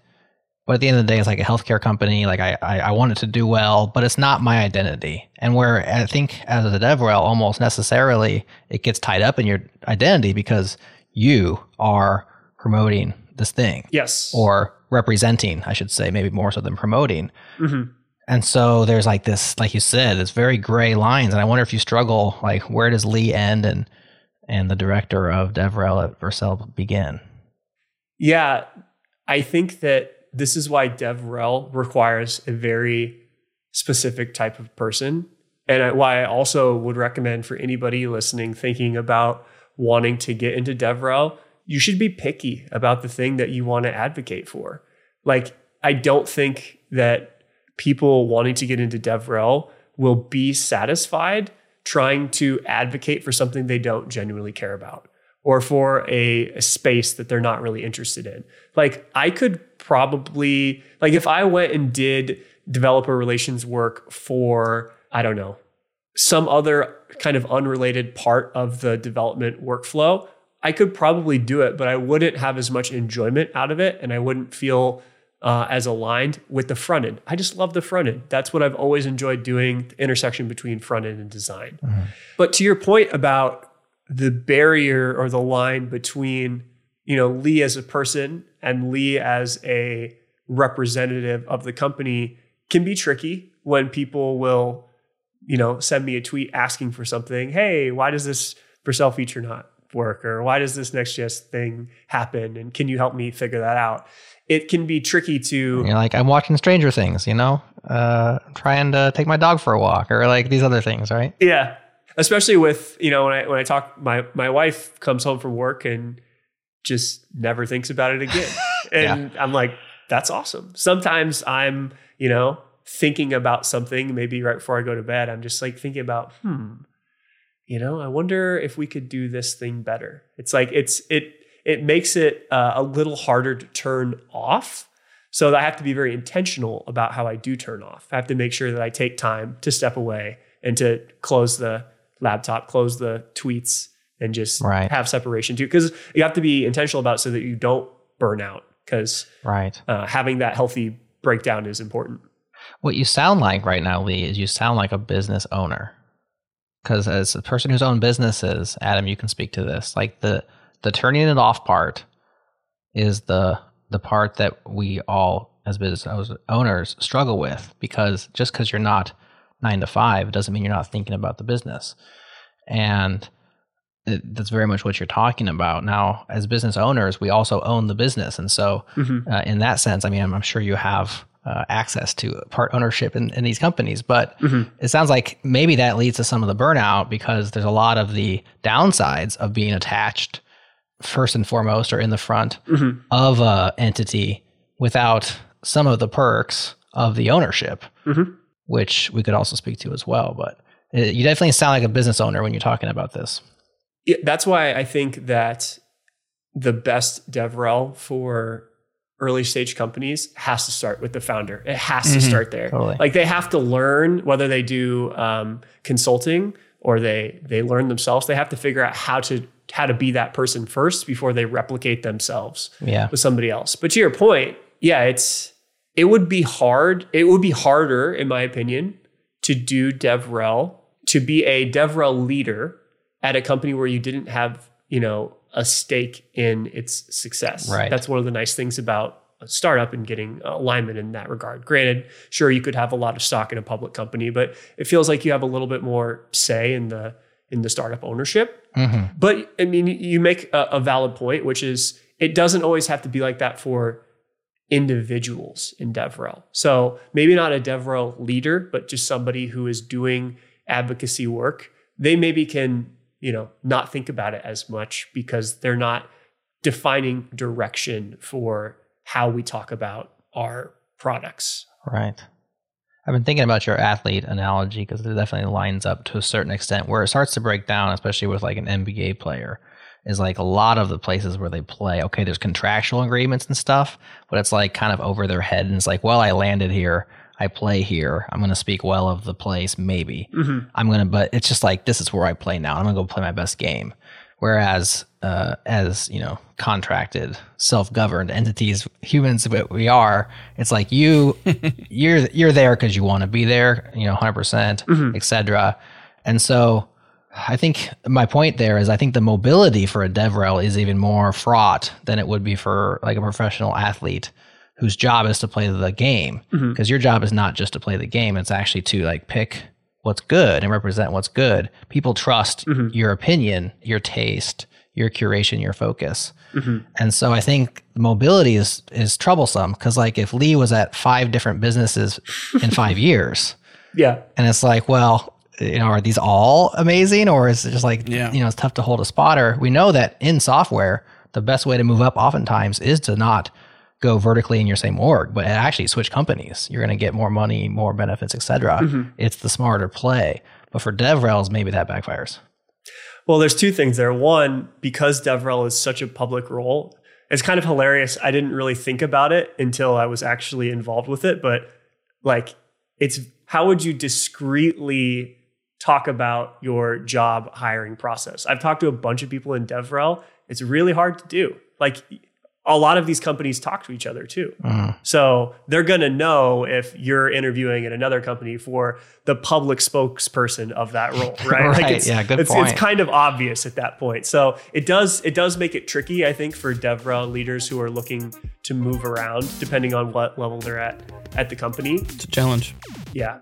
But at the end of the day, it's like a healthcare company. Like I I, I want it to do well, but it's not my identity. And where I think as a DevRel, almost necessarily it gets tied up in your identity because you are promoting this thing, yes, or representing, I should say, maybe more so than promoting. Mm-hmm. And so there's like this, like you said, it's very gray lines. And I wonder if you struggle, like, where does Lee end and and the director of DevRel at Vercel begin? Yeah, I think that this is why DevRel requires a very specific type of person, and why I also would recommend for anybody listening thinking about wanting to get into DevRel, you should be picky about the thing that you want to advocate for. Like, I don't think that people wanting to get into DevRel will be satisfied trying to advocate for something they don't genuinely care about, or for a, a space that they're not really interested in. Like, I could probably, like, if I went and did developer relations work for, I don't know, some other kind of unrelated part of the development workflow, I could probably do it, but I wouldn't have as much enjoyment out of it, and I wouldn't feel Uh, as aligned with the front end. I just love the front end. That's what I've always enjoyed doing, the intersection between front end and design. Mm-hmm. But to your point about the barrier or the line between, you know, Lee as a person and Lee as a representative of the company can be tricky when people will, you know, send me a tweet asking for something. Hey, why does this Vercel feature not work? Or why does this Next.js thing happen? And can you help me figure that out? It can be tricky to... You're like, I'm watching Stranger Things, you know? Uh, trying to take my dog for a walk, or like these other things, right? Yeah. Especially with, you know, when I when I talk, my, my wife comes home from work and just never thinks about it again. And yeah. I'm like, that's awesome. Sometimes I'm, you know, thinking about something, maybe right before I go to bed, I'm just like thinking about, hmm, you know, I wonder if we could do this thing better. It's like, it's... it. It makes it uh, a little harder to turn off. So I have to be very intentional about how I do turn off. I have to make sure that I take time to step away and to close the laptop, close the tweets, and just right. have separation too. Because you have to be intentional about it so that you don't burn out. Because right. uh, having that healthy breakdown is important. What you sound like right now, Lee, is you sound like a business owner. Because as a person who's owned businesses, Adam, you can speak to this. Like the... The turning it off part is the the part that we all as business owners struggle with, because just because you're not nine to five doesn't mean you're not thinking about the business. And it, that's very much what you're talking about. Now, as business owners, we also own the business. And so mm-hmm. uh, in that sense, I mean, I'm, I'm sure you have uh, access to part ownership in, in these companies, but mm-hmm. it sounds like maybe that leads to some of the burnout, because there's a lot of the downsides of being attached first and foremost, or in the front mm-hmm. of a entity without some of the perks of the ownership, mm-hmm. which we could also speak to as well. But it, you definitely sound like a business owner when you're talking about this. Yeah, that's why I think that the best DevRel for early stage companies has to start with the founder. It has mm-hmm. to start there. Totally. Like they have to learn, whether they do um, consulting or they, they learn themselves, they have to figure out how to how to be that person first before they replicate themselves yeah. with somebody else. But to your point, yeah, it's, it would be hard. It would be harder, in my opinion, to do DevRel, to be a DevRel leader at a company where you didn't have, you know, a stake in its success. Right. That's one of the nice things about a startup and getting alignment in that regard. Granted, sure, you could have a lot of stock in a public company, but it feels like you have a little bit more say in the, in the startup ownership. Mm-hmm. But I mean, you make a, a valid point, which is it doesn't always have to be like that for individuals in DevRel. So maybe not a DevRel leader, but just somebody who is doing advocacy work. They maybe can, you know, not think about it as much because they're not defining direction for how we talk about our products. Right. I've been thinking about your athlete analogy, because it definitely lines up to a certain extent where it starts to break down, especially with like an N B A player. is like a lot of the places where they play, okay, there's contractual agreements and stuff, but it's like kind of over their head. And it's like, well, I landed here. I play here. I'm going to speak well of the place. Maybe mm-hmm. I'm going to, but it's just like, this is where I play now. I'm going to go play my best game. Whereas, uh, as you know, contracted, self-governed entities, humans, what we are, it's like you, you're, you're there because you want to be there, you know, one hundred percent, mm-hmm. et cetera. And so I think my point there is I think the mobility for a DevRel is even more fraught than it would be for like a professional athlete whose job is to play the game. Because mm-hmm. your job is not just to play the game. It's actually to like pick what's good and represent what's good. People trust mm-hmm. your opinion, your taste, your curation, your focus. Mm-hmm. And so I think mobility is is troublesome because like if Lee was at five different businesses in five years. Yeah. And it's like, well, you know, are these all amazing or is it just like, yeah. you know, it's tough to hold a spotter. We know that in software, the best way to move up oftentimes is to not go vertically in your same org, but actually switch companies. You're going to get more money, more benefits, et cetera. Mm-hmm. It's the smarter play. But for DevRels, maybe that backfires. Well, there's two things there. One, because DevRel is such a public role, it's kind of hilarious. I didn't really think about it until I was actually involved with it. But like, it's how would you discreetly talk about your job hiring process? I've talked to a bunch of people in DevRel. It's really hard to do. Like, a lot of these companies talk to each other too. Uh-huh. So they're going to know if you're interviewing at another company for the public spokesperson of that role, right? right. Like it's, yeah, good it's, point. It's kind of obvious at that point. So it does, it does make it tricky, I think, for DevRel leaders who are looking to move around depending on what level they're at at the company. It's a challenge. Yeah.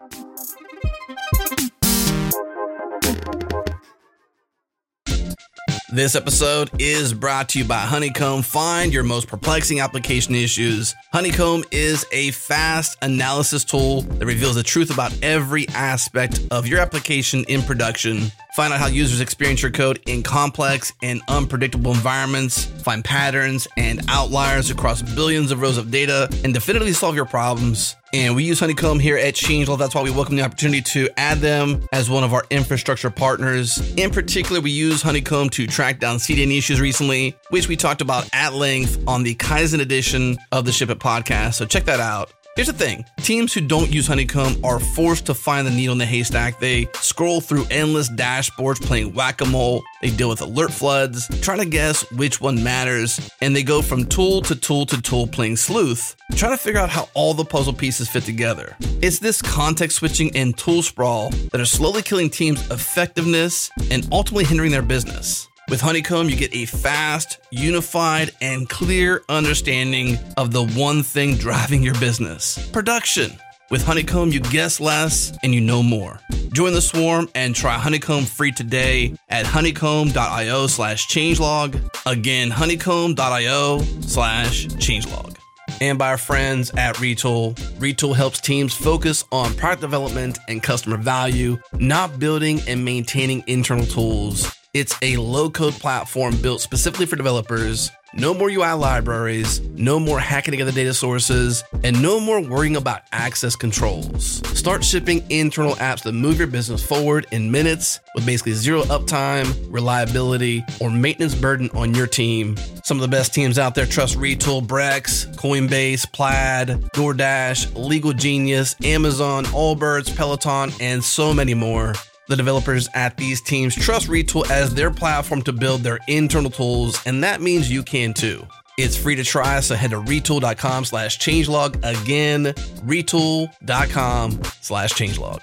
This episode is brought to you by Honeycomb. Find your most perplexing application issues. Honeycomb is a fast analysis tool that reveals the truth about every aspect of your application in production. Find out how users experience your code in complex and unpredictable environments. Find patterns and outliers across billions of rows of data and definitively solve your problems. And we use Honeycomb here at Changelog. That's why we welcome the opportunity to add them as one of our infrastructure partners. In particular, we use Honeycomb to track down C D N issues recently, which we talked about at length on the Kaizen edition of the Ship It podcast. So check that out. Here's the thing. Teams who don't use Honeycomb are forced to find the needle in the haystack. They scroll through endless dashboards playing whack-a-mole. They deal with alert floods, trying to guess which one matters. And they go from tool to tool to tool playing sleuth, trying to figure out how all the puzzle pieces fit together. It's this context switching and tool sprawl that are slowly killing teams' effectiveness and ultimately hindering their business. With Honeycomb, you get a fast, unified, and clear understanding of the one thing driving your business, production. With Honeycomb, you guess less and you know more. Join the swarm and try Honeycomb free today at honeycomb.io slash changelog. Again, honeycomb.io slash changelog. And by our friends at Retool. Retool helps teams focus on product development and customer value, not building and maintaining internal tools. It's a low-code platform built specifically for developers. No more U I libraries, no more hacking together data sources, and no more worrying about access controls. Start shipping internal apps that move your business forward in minutes with basically zero uptime, reliability, or maintenance burden on your team. Some of the best teams out there trust Retool, Brex, Coinbase, Plaid, DoorDash, Legal Genius, Amazon, Allbirds, Peloton, and so many more. The developers at these teams trust Retool as their platform to build their internal tools, and that means you can too. It's free to try, so head to retool.com slash changelog. Again, retool.com slash changelog.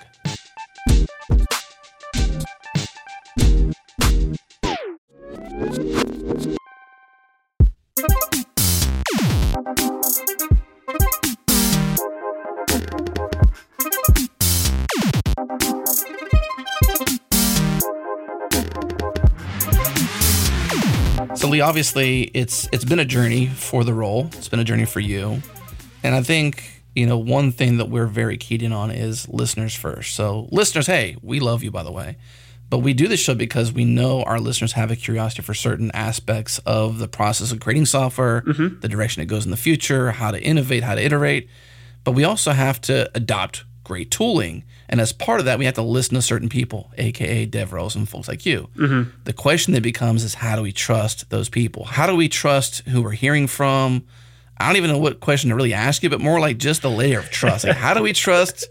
So Lee, obviously, it's it's been a journey for the role. It's been a journey for you. And I think, you know, one thing that we're very keyed in on is listeners first. So listeners, hey, we love you, by the way. But we do this show because we know our listeners have a curiosity for certain aspects of the process of creating software, mm-hmm. the direction it goes in the future, how to innovate, how to iterate. But we also have to adopt great tooling. And as part of that, we have to listen to certain people, a k a DevRels and folks like you. Mm-hmm. The question that becomes is, how do we trust those people? How do we trust who we're hearing from? I don't even know what question to really ask you, but more like just the layer of trust. Like, how do we trust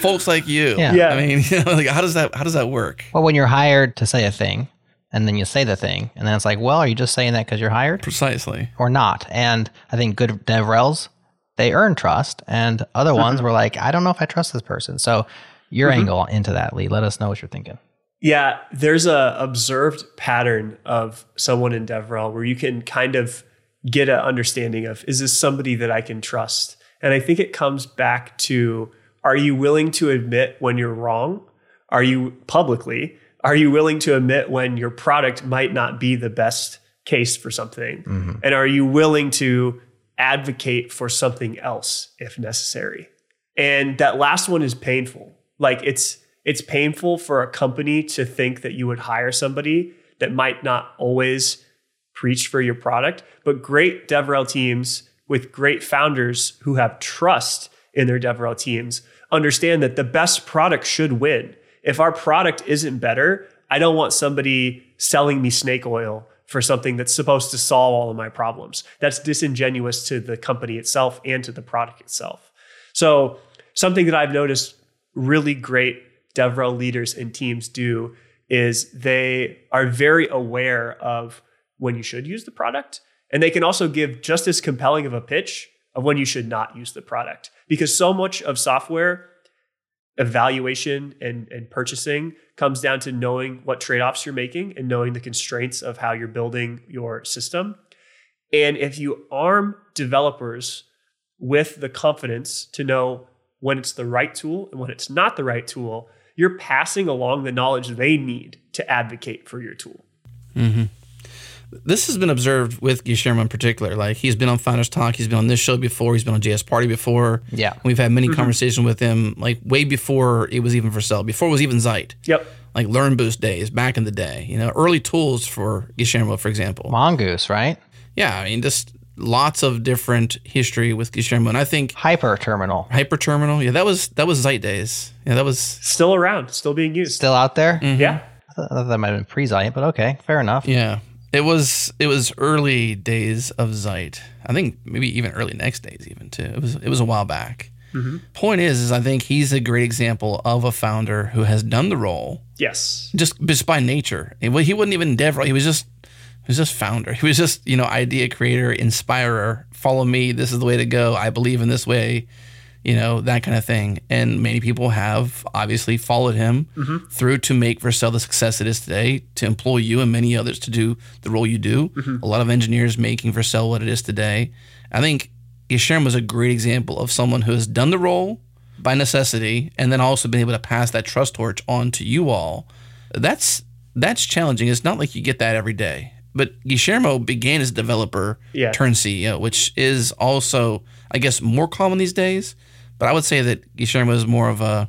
folks like you? Yeah. yeah. I mean, you know, like, how does that how does that work? Well, when you're hired to say a thing, and then you say the thing, and then it's like, well, are you just saying that because you're hired? Precisely. Or not. And I think good DevRels, they earn trust, and other ones mm-hmm. were like, I don't know if I trust this person. So your mm-hmm. angle into that, Lee, let us know what you're thinking. Yeah, there's a observed pattern of someone in DevRel where you can kind of get an understanding of, is this somebody that I can trust? And I think it comes back to, are you willing to admit when you're wrong? Are you publicly? Are you willing to admit when your product might not be the best case for something? Mm-hmm. And are you willing to advocate for something else if necessary? And that last one is painful. Like, it's it's painful for a company to think that you would hire somebody that might not always preach for your product, but great DevRel teams with great founders who have trust in their DevRel teams understand that the best product should win. If our product isn't better, I don't want somebody selling me snake oil for something that's supposed to solve all of my problems. That's disingenuous to the company itself and to the product itself. So something that I've noticed really great DevRel leaders and teams do is they are very aware of when you should use the product, and they can also give just as compelling of a pitch of when you should not use the product, because so much of software evaluation and, and purchasing comes down to knowing what trade-offs you're making and knowing the constraints of how you're building your system. And if you arm developers with the confidence to know when it's the right tool and when it's not the right tool, you're passing along the knowledge they need to advocate for your tool. Mm-hmm. This has been observed with Guillermo in particular. Like, he's been on Founders Talk, he's been on this show before, he's been on J S Party before. Yeah. We've had many mm-hmm. conversations with him, like way before it was even Vercel, before it was even Zeit. Yep. Like Learn Boost days back in the day, you know, early tools for Guillermo, for example. Mongoose, right? Yeah. I mean, just lots of different history with Guillermo. And I think Hyper Terminal. Hyper Terminal. Yeah. That was, that was Zeit days. Yeah. That was still around, still being used. Still out there. Mm-hmm. Yeah. I thought, I thought that might have been pre-Zeit, but okay. Fair enough. Yeah. It was it was early days of Zeit. I think maybe even early Next days even too. It was it was a while back. Mm-hmm. Point is, is I think he's a great example of a founder who has done the role. Yes. Just just by nature. He wasn't even DevRel. He was just he was just founder. He was just, you know, idea creator, inspirer. Follow me. This is the way to go. I believe in this way. You know, that kind of thing. And many people have obviously followed him mm-hmm. through to make Vercel the success it is today, to employ you and many others to do the role you do. Mm-hmm. A lot of engineers making Vercel what it is today. I think Guillermo was a great example of someone who has done the role by necessity and then also been able to pass that trust torch on to you all. That's that's challenging. It's not like you get that every day. But Guillermo began as a developer, yeah. turned C E O, which is also, I guess, more common these days. But I would say that Guillermo is more of a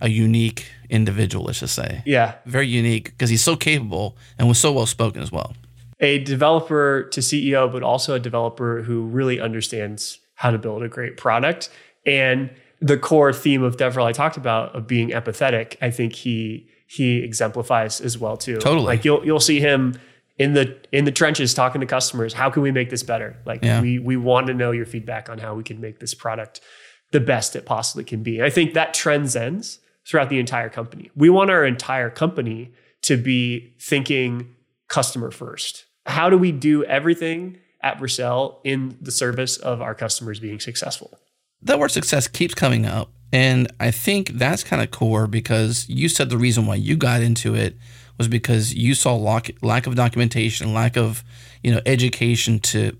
a unique individual, let's just say. Yeah. Very unique, because he's so capable and was so well-spoken as well. A developer to C E O, but also a developer who really understands how to build a great product. And the core theme of DevRel I talked about of being empathetic, I think he he exemplifies as well, too. Totally. Like, you'll you'll see him in the in the trenches talking to customers. How can we make this better? Like, yeah. we we want to know your feedback on how we can make this product the best it possibly can be. And I think that transcends throughout the entire company. We want our entire company to be thinking customer first. How do we do everything at Vercel in the service of our customers being successful? That word success keeps coming up. And I think that's kind of core, because you said the reason why you got into it was because you saw lack, lack of documentation, lack of, you know, education to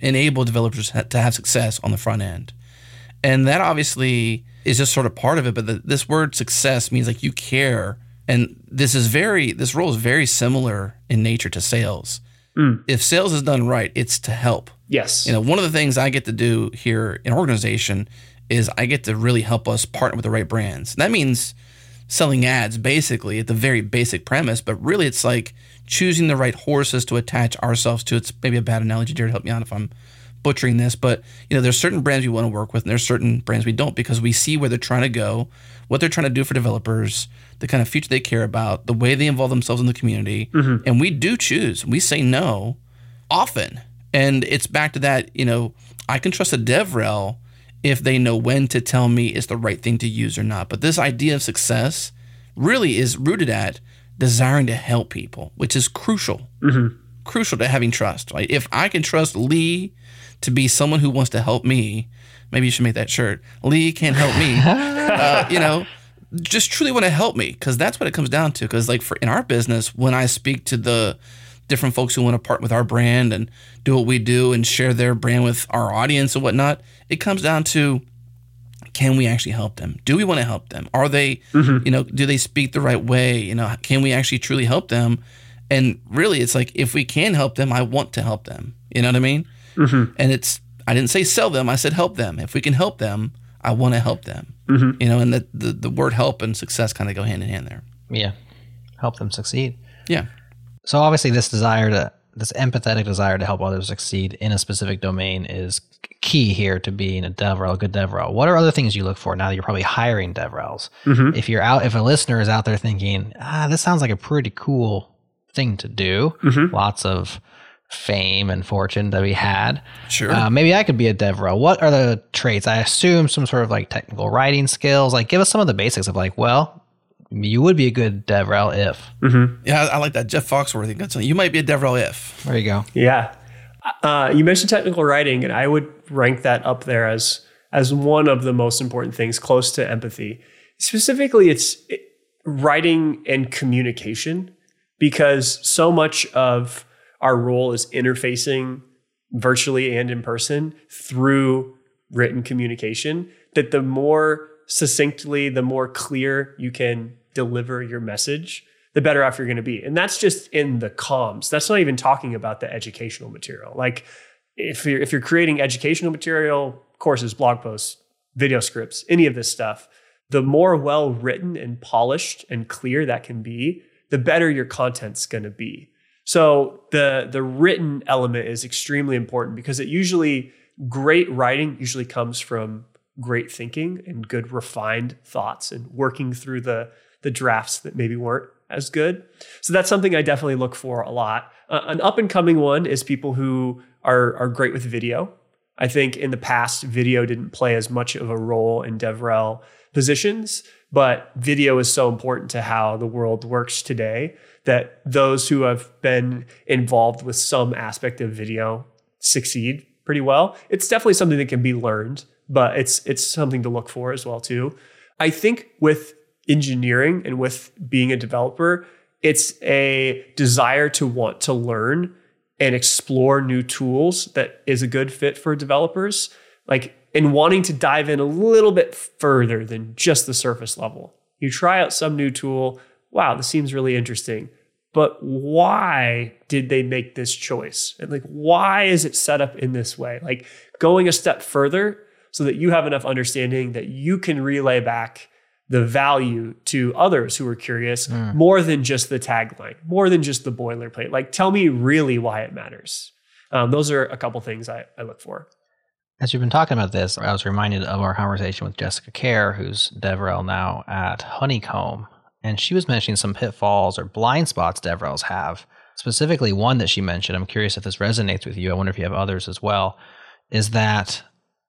enable developers to have success on the front end. And that obviously is just sort of part of it. But the, this word success means like you care. And this is very, this role is very similar in nature to sales. Mm. If sales is done right, it's to help. Yes. You know, one of the things I get to do here in organization is I get to really help us partner with the right brands. And that means selling ads basically at the very basic premise. But really, it's like choosing the right horses to attach ourselves to. It's maybe a bad analogy, Jared. Help me out if I'm butchering this, but you know, there's certain brands we want to work with and there's certain brands we don't, because we see where they're trying to go, what they're trying to do for developers, the kind of future they care about, the way they involve themselves in the community. Mm-hmm. And we do choose. We say no often. And it's back to that, you know, I can trust a DevRel if they know when to tell me it's the right thing to use or not. But this idea of success really is rooted at desiring to help people, which is crucial, mm-hmm. crucial to having trust. Like if I can trust Lee to be someone who wants to help me, maybe you should make that shirt. Lee can help me, uh, you know, just truly want to help me, because that's what it comes down to. Because like for in our business, when I speak to the different folks who want to partner with our brand and do what we do and share their brand with our audience and whatnot, it comes down to, can we actually help them? Do we want to help them? Are they, mm-hmm. you know, do they speak the right way? You know, can we actually truly help them? And really it's like, if we can help them, I want to help them. You know what I mean? Mm-hmm. And it's, I didn't say sell them. I said, help them. If we can help them, I want to help them, mm-hmm. you know, and the, the, the word help and success kind of go hand in hand there. Yeah. Help them succeed. Yeah. So obviously this desire to, this empathetic desire to help others succeed in a specific domain is key here to being a DevRel, a good DevRel. What are other things you look for now that you're probably hiring DevRels? Mm-hmm. If you're out, if a listener is out there thinking, ah, this sounds like a pretty cool thing to do. Mm-hmm. Lots of fame and fortune that we had. Sure. Uh, maybe I could be a DevRel. What are the traits? I assume some sort of like technical writing skills. Like give us some of the basics of like, well, you would be a good DevRel if. Mm-hmm. Yeah, I, I like that. Jeff Foxworthy. You might be a DevRel if. There you go. Yeah. Uh, you mentioned technical writing, and I would rank that up there as as one of the most important things, close to empathy. Specifically, it's writing and communication, because so much of our role is interfacing virtually and in person through written communication, that the more succinctly, the more clear you can deliver your message, the better off you're going to be. And that's just in the comms. That's not even talking about the educational material. Like if you're, if you're creating educational material, courses, blog posts, video scripts, any of this stuff, the more well-written and polished and clear that can be, the better your content's going to be. So the, the written element is extremely important, because it usually, great writing usually comes from great thinking and good refined thoughts and working through the, the drafts that maybe weren't as good. So that's something I definitely look for a lot. Uh, an up and coming one is people who are, are great with video. I think in the past, video didn't play as much of a role in DevRel positions, but video is so important to how the world works today that those who have been involved with some aspect of video succeed pretty well. It's definitely something that can be learned, but it's it's something to look for as well too. I think with engineering and with being a developer, it's a desire to want to learn and explore new tools that is a good fit for developers, like in wanting to dive in a little bit further than just the surface level. You try out some new tool, wow, this seems really interesting, but why did they make this choice? And like, why is it set up in this way? Like going a step further so that you have enough understanding that you can relay back the value to others who are curious, mm. more than just the tagline, more than just the boilerplate. Like, tell me really why it matters. Um, those are a couple things I, I look for. As you've been talking about this, I was reminded of our conversation with Jessica Kerr, who's DevRel now at Honeycomb. And she was mentioning some pitfalls or blind spots DevRels have. Specifically, one that she mentioned, I'm curious if this resonates with you, I wonder if you have others as well, is that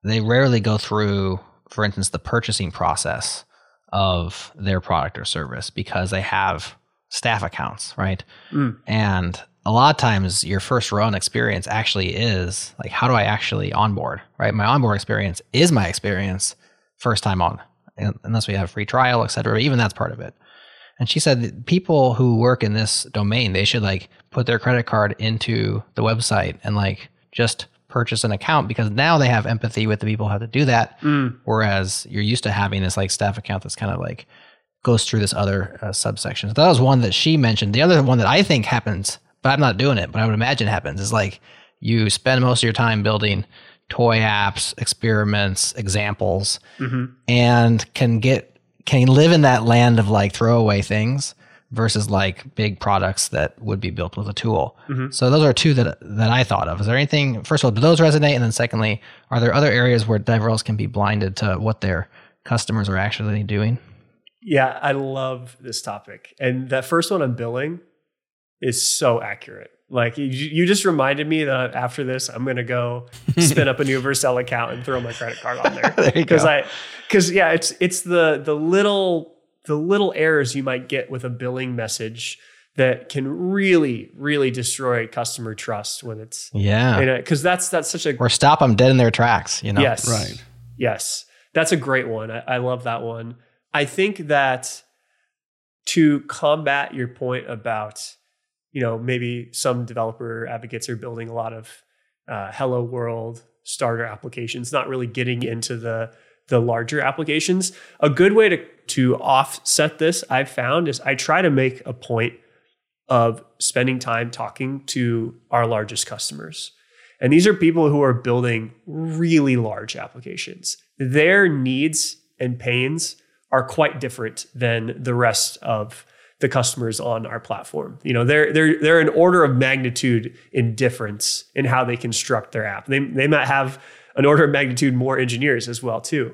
they rarely go through, for instance, the purchasing process of their product or service because they have staff accounts, right? Mm. And a lot of times your first run experience actually is like, how do I actually onboard, right? My onboard experience is my experience first time on, unless we have free trial, et cetera. Even that's part of it. And she said that people who work in this domain, they should like put their credit card into the website and like just purchase an account, because now they have empathy with the people who have to do that. Mm. Whereas you're used to having this like staff account that's kind of like goes through this other uh, subsection. So that was one that she mentioned. The other one that I think happens, but I'm not doing it, but I would imagine happens, is like you spend most of your time building toy apps, experiments, examples, mm-hmm. and can get, can live in that land of like throwaway things versus like big products that would be built with a tool. Mm-hmm. So those are two that that I thought of. Is there anything, first of all, do those resonate? And then secondly, are there other areas where DevRels can be blinded to what their customers are actually doing? Yeah, I love this topic. And that first one on billing is so accurate. Like you, you just reminded me that after this, I'm going to go spin up a new Vercel account and throw my credit card on there. There you go. Cause I, cause yeah, it's, it's the, the little, the little errors you might get with a billing message that can really, really destroy customer trust when it's, yeah. You know, cause that's, that's such a, or stop them dead in their tracks, you know? Yes. Right. Yes. That's a great one. I, I love that one. I think that to combat your point about, you know, maybe some developer advocates are building a lot of uh, hello world starter applications, not really getting into the the larger applications. A good way to, to offset this, I've found, is I try to make a point of spending time talking to our largest customers. And these are people who are building really large applications. Their needs and pains are quite different than the rest of the customers on our platform. You know, they're they're they're an order of magnitude in difference in how they construct their app. They they might have an order of magnitude more engineers as well too.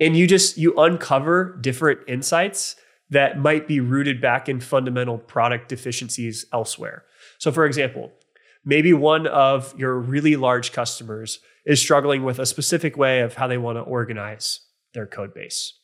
And you just you uncover different insights that might be rooted back in fundamental product deficiencies elsewhere. So for example, maybe one of your really large customers is struggling with a specific way of how they want to organize their code base.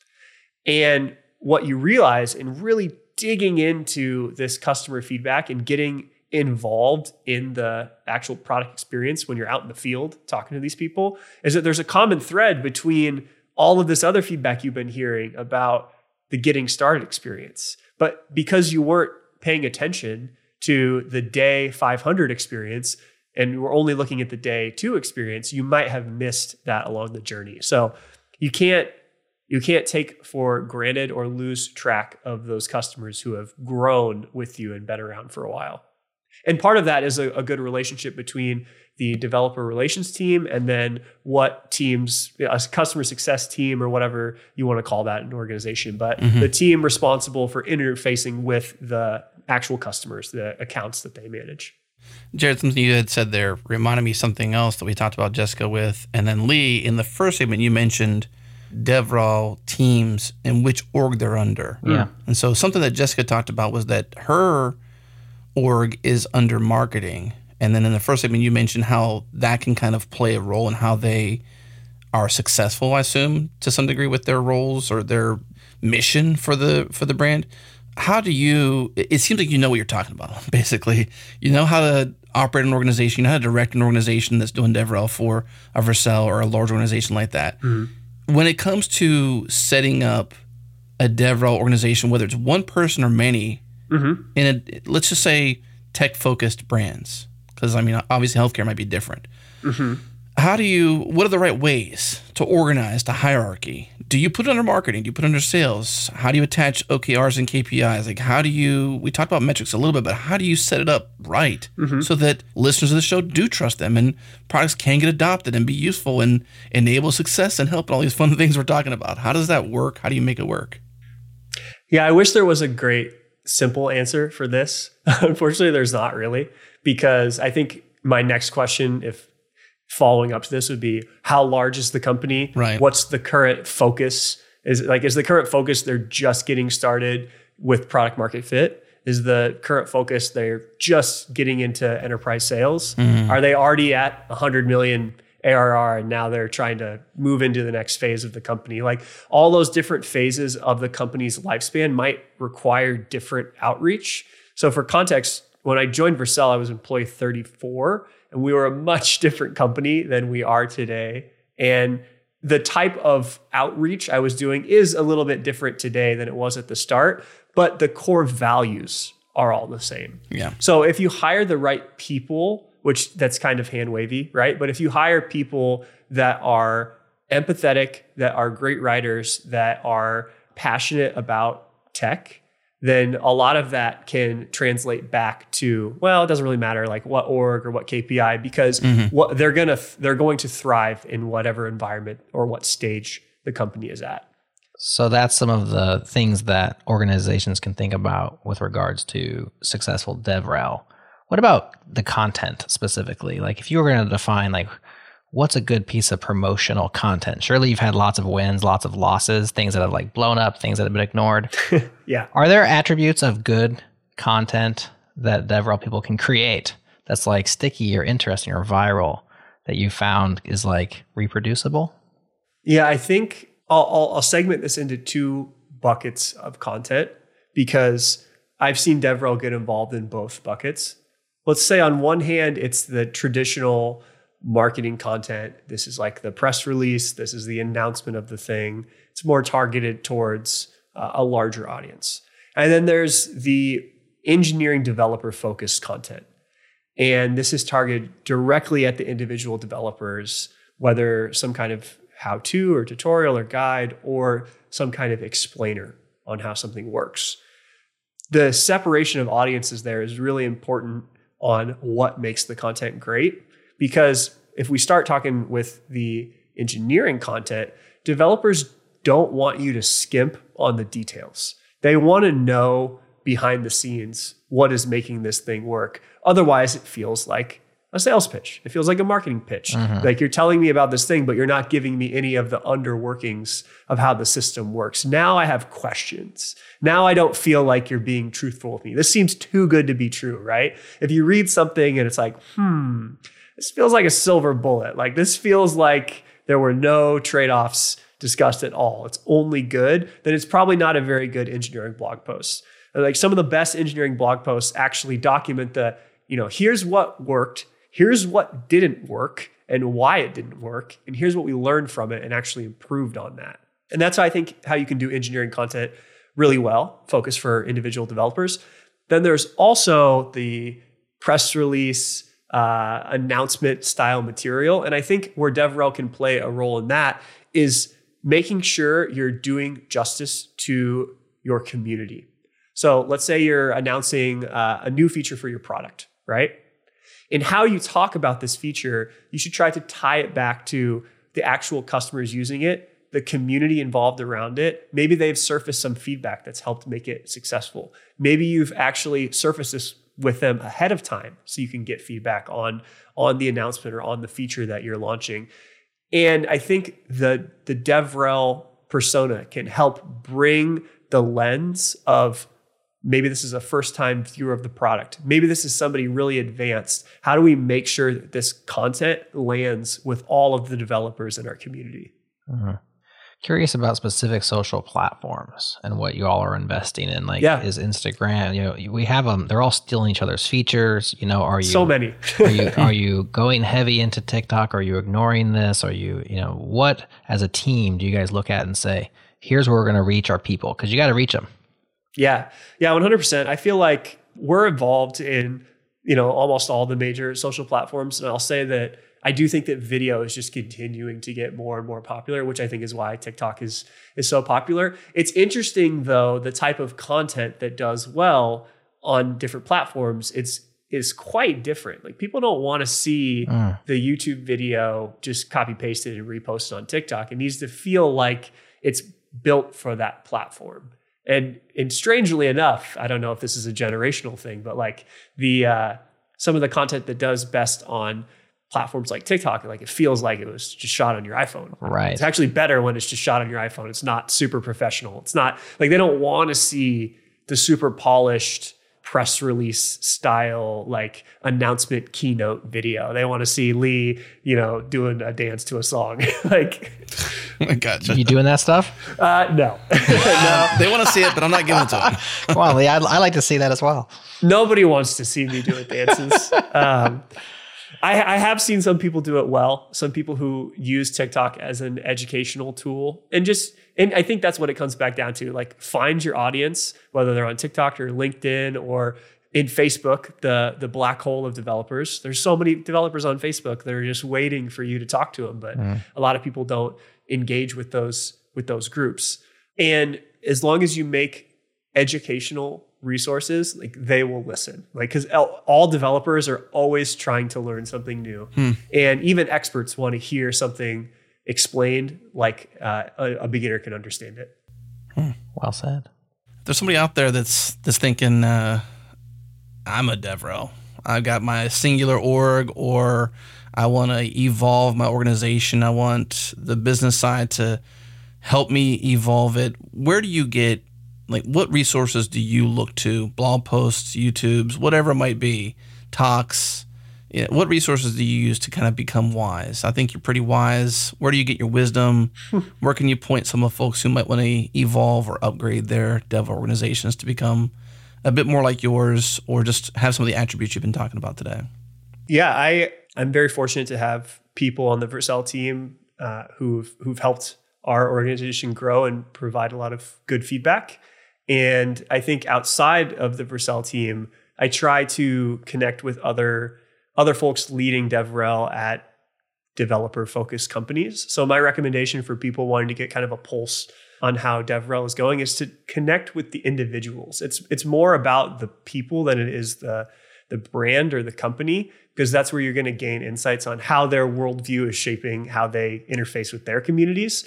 And what you realize in really digging into this customer feedback and getting involved in the actual product experience when you're out in the field talking to these people is that there's a common thread between all of this other feedback you've been hearing about the getting started experience. But because you weren't paying attention to the day five hundred experience and you were only looking at the day two experience, you might have missed that along the journey. So you can't You can't take for granted or lose track of those customers who have grown with you and been around for a while. And part of that is a, a good relationship between the developer relations team and then what teams, a customer success team or whatever you want to call that in an organization, but mm-hmm. the team responsible for interfacing with the actual customers, the accounts that they manage. Jared, something you had said there reminded me of something else that we talked about Jessica with. And then Lee, in the first segment you mentioned DevRel teams and which org they're under. Yeah. And so something that Jessica talked about was that her org is under marketing. And then in the first segment, you mentioned how that can kind of play a role in how they are successful, I assume, to some degree with their roles or their mission for the for the brand. How do you, it seems like you know what you're talking about, basically. You know how to operate an organization, you know how to direct an organization that's doing DevRel for a Vercel or a large organization like that. Mm-hmm. When it comes to setting up a DevRel organization, whether it's one person or many, mm-hmm. in a, let's just say tech-focused brands, because I mean, obviously healthcare might be different. Mm-hmm. How do you, what are the right ways to organize the hierarchy? Do you put it under marketing? Do you put it under sales? How do you attach O K Rs and K P Is? Like how do you, we talked about metrics a little bit, but how do you set it up right mm-hmm. so that listeners of the show do trust them and products can get adopted and be useful and enable success and help and all these fun things we're talking about? How does that work? How do you make it work? Yeah, I wish there was a great simple answer for this. Unfortunately, there's not really, because I think my next question, if following up to this would be how large is the company? Right. What's the current focus? Is like is the current focus they're just getting started with product market fit? Is the current focus they're just getting into enterprise sales? Mm-hmm. Are they already at one hundred million A R R and now they're trying to move into the next phase of the company? Like all those different phases of the company's lifespan might require different outreach. So for context, when I joined Vercel, I was employee thirty-four. And we were a much different company than we are today. And the type of outreach I was doing is a little bit different today than it was at the start, but the core values are all the same. Yeah. So if you hire the right people, which that's kind of hand wavy, right? But if you hire people that are empathetic, that are great writers, that are passionate about tech, then a lot of that can translate back to, well, it doesn't really matter like what org or what K P I, because mm-hmm. what they're gonna they're going to thrive in whatever environment or what stage the company is at. So that's some of the things that organizations can think about with regards to successful DevRel. What about the content specifically? Like if you were going to define like what's a good piece of promotional content? Surely you've had lots of wins, lots of losses, things that have like blown up, things that have been ignored. Yeah. Are there attributes of good content that DevRel people can create that's like sticky or interesting or viral that you found is like reproducible? Yeah, I think I'll, I'll, I'll segment this into two buckets of content because I've seen DevRel get involved in both buckets. Let's say on one hand, it's the traditional marketing content. This is like the press release. This is the announcement of the thing. It's more targeted towards uh, a larger audience. And then there's the engineering developer focused content. And this is targeted directly at the individual developers, whether some kind of how-to or tutorial or guide or some kind of explainer on how something works. The separation of audiences there is really important on what makes the content great, because if we start talking with the engineering content, developers don't want you to skimp on the details. They want to know behind the scenes what is making this thing work. Otherwise, it feels like a sales pitch. It feels like a marketing pitch. Uh-huh. Like you're telling me about this thing, but you're not giving me any of the underworkings of how the system works. Now I have questions. Now I don't feel like you're being truthful with me. This seems too good to be true, right? If you read something and it's like, hmm, this feels like a silver bullet. Like this feels like there were no trade-offs discussed at all. It's only good. Then it's probably not a very good engineering blog post. Like some of the best engineering blog posts actually document the, you know, here's what worked. Here's what didn't work and why it didn't work. And here's what we learned from it and actually improved on that. And that's, I think, how you can do engineering content really well, focus for individual developers. Then there's also the press release uh, announcement style material. And I think where DevRel can play a role in that is making sure you're doing justice to your community. So let's say you're announcing uh, a new feature for your product, right? In how you talk about this feature, you should try to tie it back to the actual customers using it, the community involved around it. Maybe they've surfaced some feedback that's helped make it successful. Maybe you've actually surfaced this with them ahead of time so you can get feedback on, on the announcement or on the feature that you're launching. And I think the, the DevRel persona can help bring the lens of maybe this is a first-time viewer of the product. Maybe this is somebody really advanced. How do we make sure that this content lands with all of the developers in our community? Mm-hmm. Curious about specific social platforms and what you all are investing in. Like, yeah. Is Instagram? You know, we have them. They're all stealing each other's features. You know, are you so many? are you are you going heavy into TikTok? Are you ignoring this? Are you you know what? As a team, do you guys look at and say, here's where we're going to reach our people? Because you got to reach them. Yeah. Yeah. one hundred percent. I feel like we're involved in, you know, almost all the major social platforms. And I'll say that I do think that video is just continuing to get more and more popular, which I think is why TikTok is, is so popular. It's interesting though, the type of content that does well on different platforms, it's, is quite different. Like people don't want to see uh. the YouTube video just copy pasted and reposted on TikTok. It needs to feel like it's built for that platform. And and strangely enough, I don't know if this is a generational thing, but like the uh, some of the content that does best on platforms like TikTok, like it feels like it was just shot on your iPhone. Right. It's actually better when it's just shot on your iPhone. It's not super professional. It's not like they don't want to see the super polished press release style, like announcement keynote video. They want to see Lee, you know, doing a dance to a song. Like, gotcha. You doing that stuff? Uh, no. no. They want to see it, but I'm not giving it to them. Come on, Lee. I, I like to see that as well. Nobody wants to see me doing dances. um, I, I have seen some people do it well. Some people who use TikTok as an educational tool and just, and I think that's what it comes back down to. Like find your audience, whether they're on TikTok or LinkedIn or in Facebook, the, the black hole of developers. There's so many developers on Facebook that are just waiting for you to talk to them. But mm. a lot of people don't engage with those, with those groups. And as long as you make educational resources, like they will listen, like, cause all developers are always trying to learn something new. Hmm. And even experts want to hear something explained like uh, a, a beginner can understand it. Hmm, well said. There's somebody out there that's that's thinking, uh, I'm a DevRel. I've got my singular org, or I want to evolve my organization. I want the business side to help me evolve it. Where do you get, like, what resources do you look to? Blog posts, YouTubes, whatever it might be, talks. You know, what resources do you use to kind of become wise? I think you're pretty wise. Where do you get your wisdom? Where can you point some of the folks who might want to evolve or upgrade their dev organizations to become a bit more like yours, or just have some of the attributes you've been talking about today? Yeah, I, I'm very fortunate to have people on the Vercel team uh, who've, who've helped our organization grow and provide a lot of good feedback. And I think outside of the Vercel team, I try to connect with other other folks leading DevRel at developer-focused companies. So my recommendation for people wanting to get kind of a pulse on how DevRel is going is to connect with the individuals. It's it's more about the people than it is the, the brand or the company, because that's where you're going to gain insights on how their worldview is shaping how they interface with their communities.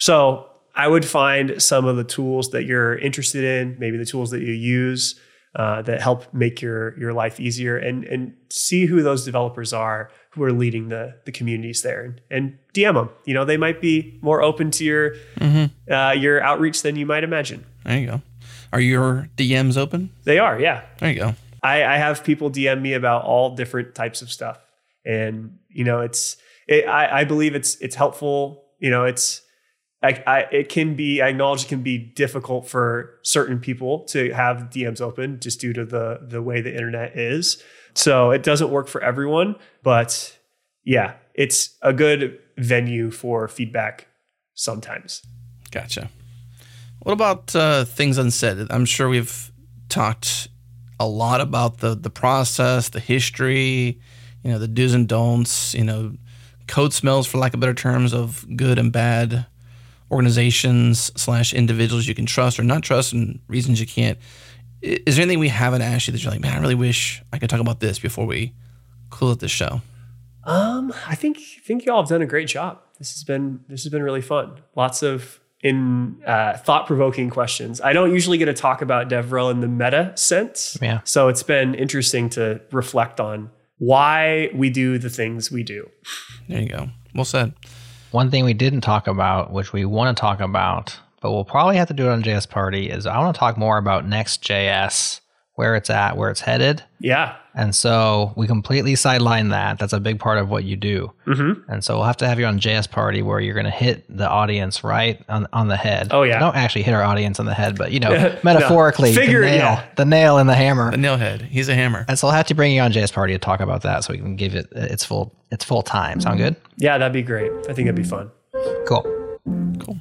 So I would find some of the tools that you're interested in, maybe the tools that you use, Uh, that help make your your life easier, and and see who those developers are who are leading the the communities there, and, and D M them. You know, they might be more open to your mm-hmm. uh, your outreach than you might imagine. There you go. Are your D Ms open? They are. Yeah. There you go. I, I have people D M me about all different types of stuff, and you know, it's it, I I believe it's it's helpful. You know, it's. I, I, it can be, I acknowledge it can be difficult for certain people to have D Ms open just due to the the way the internet is. So it doesn't work for everyone, but yeah, it's a good venue for feedback sometimes. Gotcha. What about uh, things unsaid? I'm sure we've talked a lot about the the process, the history, you know, the do's and don'ts, you know, code smells, for lack of better terms, of good and bad organizations slash individuals you can trust or not trust, and reasons you can't. Is there anything we haven't asked you that you're like, man, I really wish I could talk about this before we close this show? Um, I think think y'all have done a great job. This has been this has been really fun. Lots of in uh, thought provoking questions. I don't usually get to talk about DevRel in the meta sense. Yeah. So it's been interesting to reflect on why we do the things we do. There you go. Well said. One thing we didn't talk about, which we want to talk about, but we'll probably have to do it on J S Party, is I want to talk more about Next dot J S, where it's at, where it's headed. Yeah. And so we completely sideline that. That's a big part of what you do. Mm-hmm. And so we'll have to have you on J S Party, where you're going to hit the audience right on on the head. Oh, yeah. Don't actually hit our audience on the head, but, you know, metaphorically, no. Figure, the, nail, yeah. the nail and the hammer. The nail head. He's a hammer. And so I'll have to bring you on J S Party to talk about that so we can give it its full its full time. Sound good? Yeah, that'd be great. I think that'd be fun. Cool. Cool.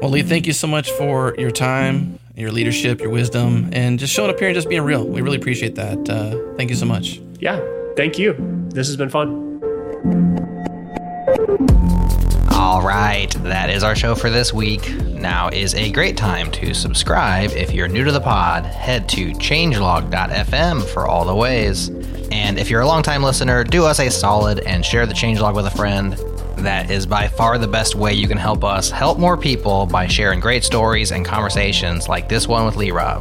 Well, Lee, thank you so much for your time, your leadership, your wisdom, and just showing up here and just being real. We really appreciate that. Uh, thank you so much. Yeah, thank you. This has been fun. All right, that is our show for this week. Now is a great time to subscribe. If you're new to the pod, head to changelog dot f m for all the ways. And if you're a longtime listener, do us a solid and share the changelog with a friend. That is by far the best way you can help us help more people, by sharing great stories and conversations like this one with Lee Rob.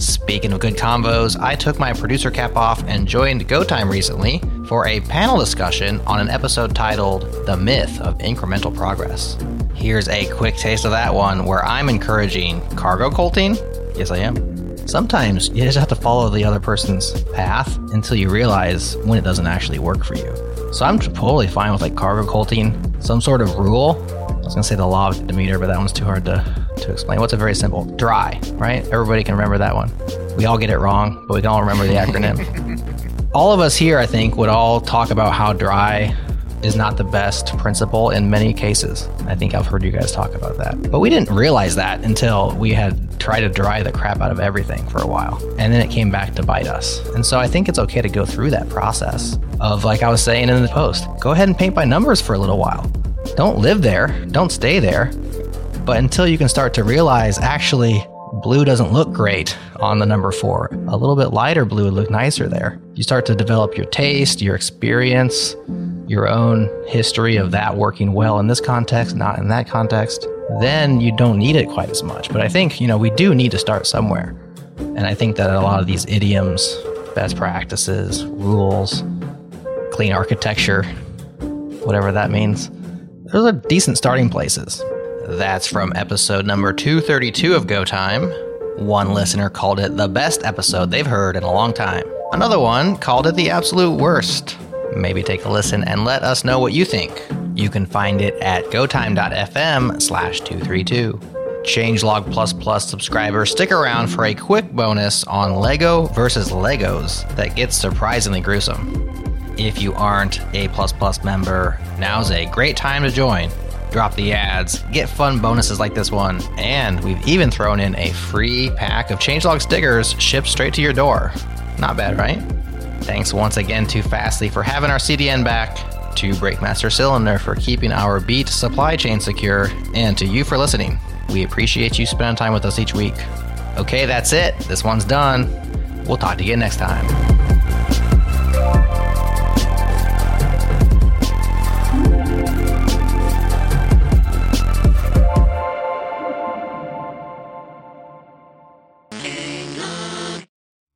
Speaking of good convos, I took my producer cap off and joined Go Time recently for a panel discussion on an episode titled The Myth of Incremental Progress. Here's a quick taste of that one, where I'm encouraging cargo culting. Yes, I am. Sometimes you just have to follow the other person's path until you realize when it doesn't actually work for you. So I'm totally fine with like cargo culting, some sort of rule. I was gonna say the law of Demeter, but that one's too hard to, to explain. What's a very simple? DRY, right? Everybody can remember that one. We all get it wrong, but we can all remember the acronym. All of us here, I think, would all talk about how DRY is not the best principle in many cases. I think I've heard you guys talk about that. But we didn't realize that until we had tried to dry the crap out of everything for a while. And then it came back to bite us. And so I think it's okay to go through that process of, like I was saying in the post, go ahead and paint by numbers for a little while. Don't live there, don't stay there. But until you can start to realize, actually, blue doesn't look great on the number four. A little bit lighter blue would look nicer there. You start to develop your taste, your experience, your own history of that working well in this context, not in that context, then you don't need it quite as much. But I think, you know, we do need to start somewhere. And I think that a lot of these idioms, best practices, rules, clean architecture, whatever that means, those are decent starting places. That's from episode number two thirty-two of Go Time. One listener called it the best episode they've heard in a long time. Another one called it the absolute worst. Maybe take a listen and let us know what you think. You can find it at gotime dot f m slash two thirty-two. Changelog Plus Plus subscribers, stick around for a quick bonus on Lego versus Legos that gets surprisingly gruesome. If you aren't a Plus Plus member, now's a great time to join. Drop the ads, get fun bonuses like this one, and we've even thrown in a free pack of Changelog stickers shipped straight to your door. Not bad, right? Thanks once again to Fastly for having our C D N back, to Breakmaster Cylinder for keeping our beat supply chain secure, and to you for listening. We appreciate you spending time with us each week. Okay, that's it. This one's done. We'll talk to you again next time.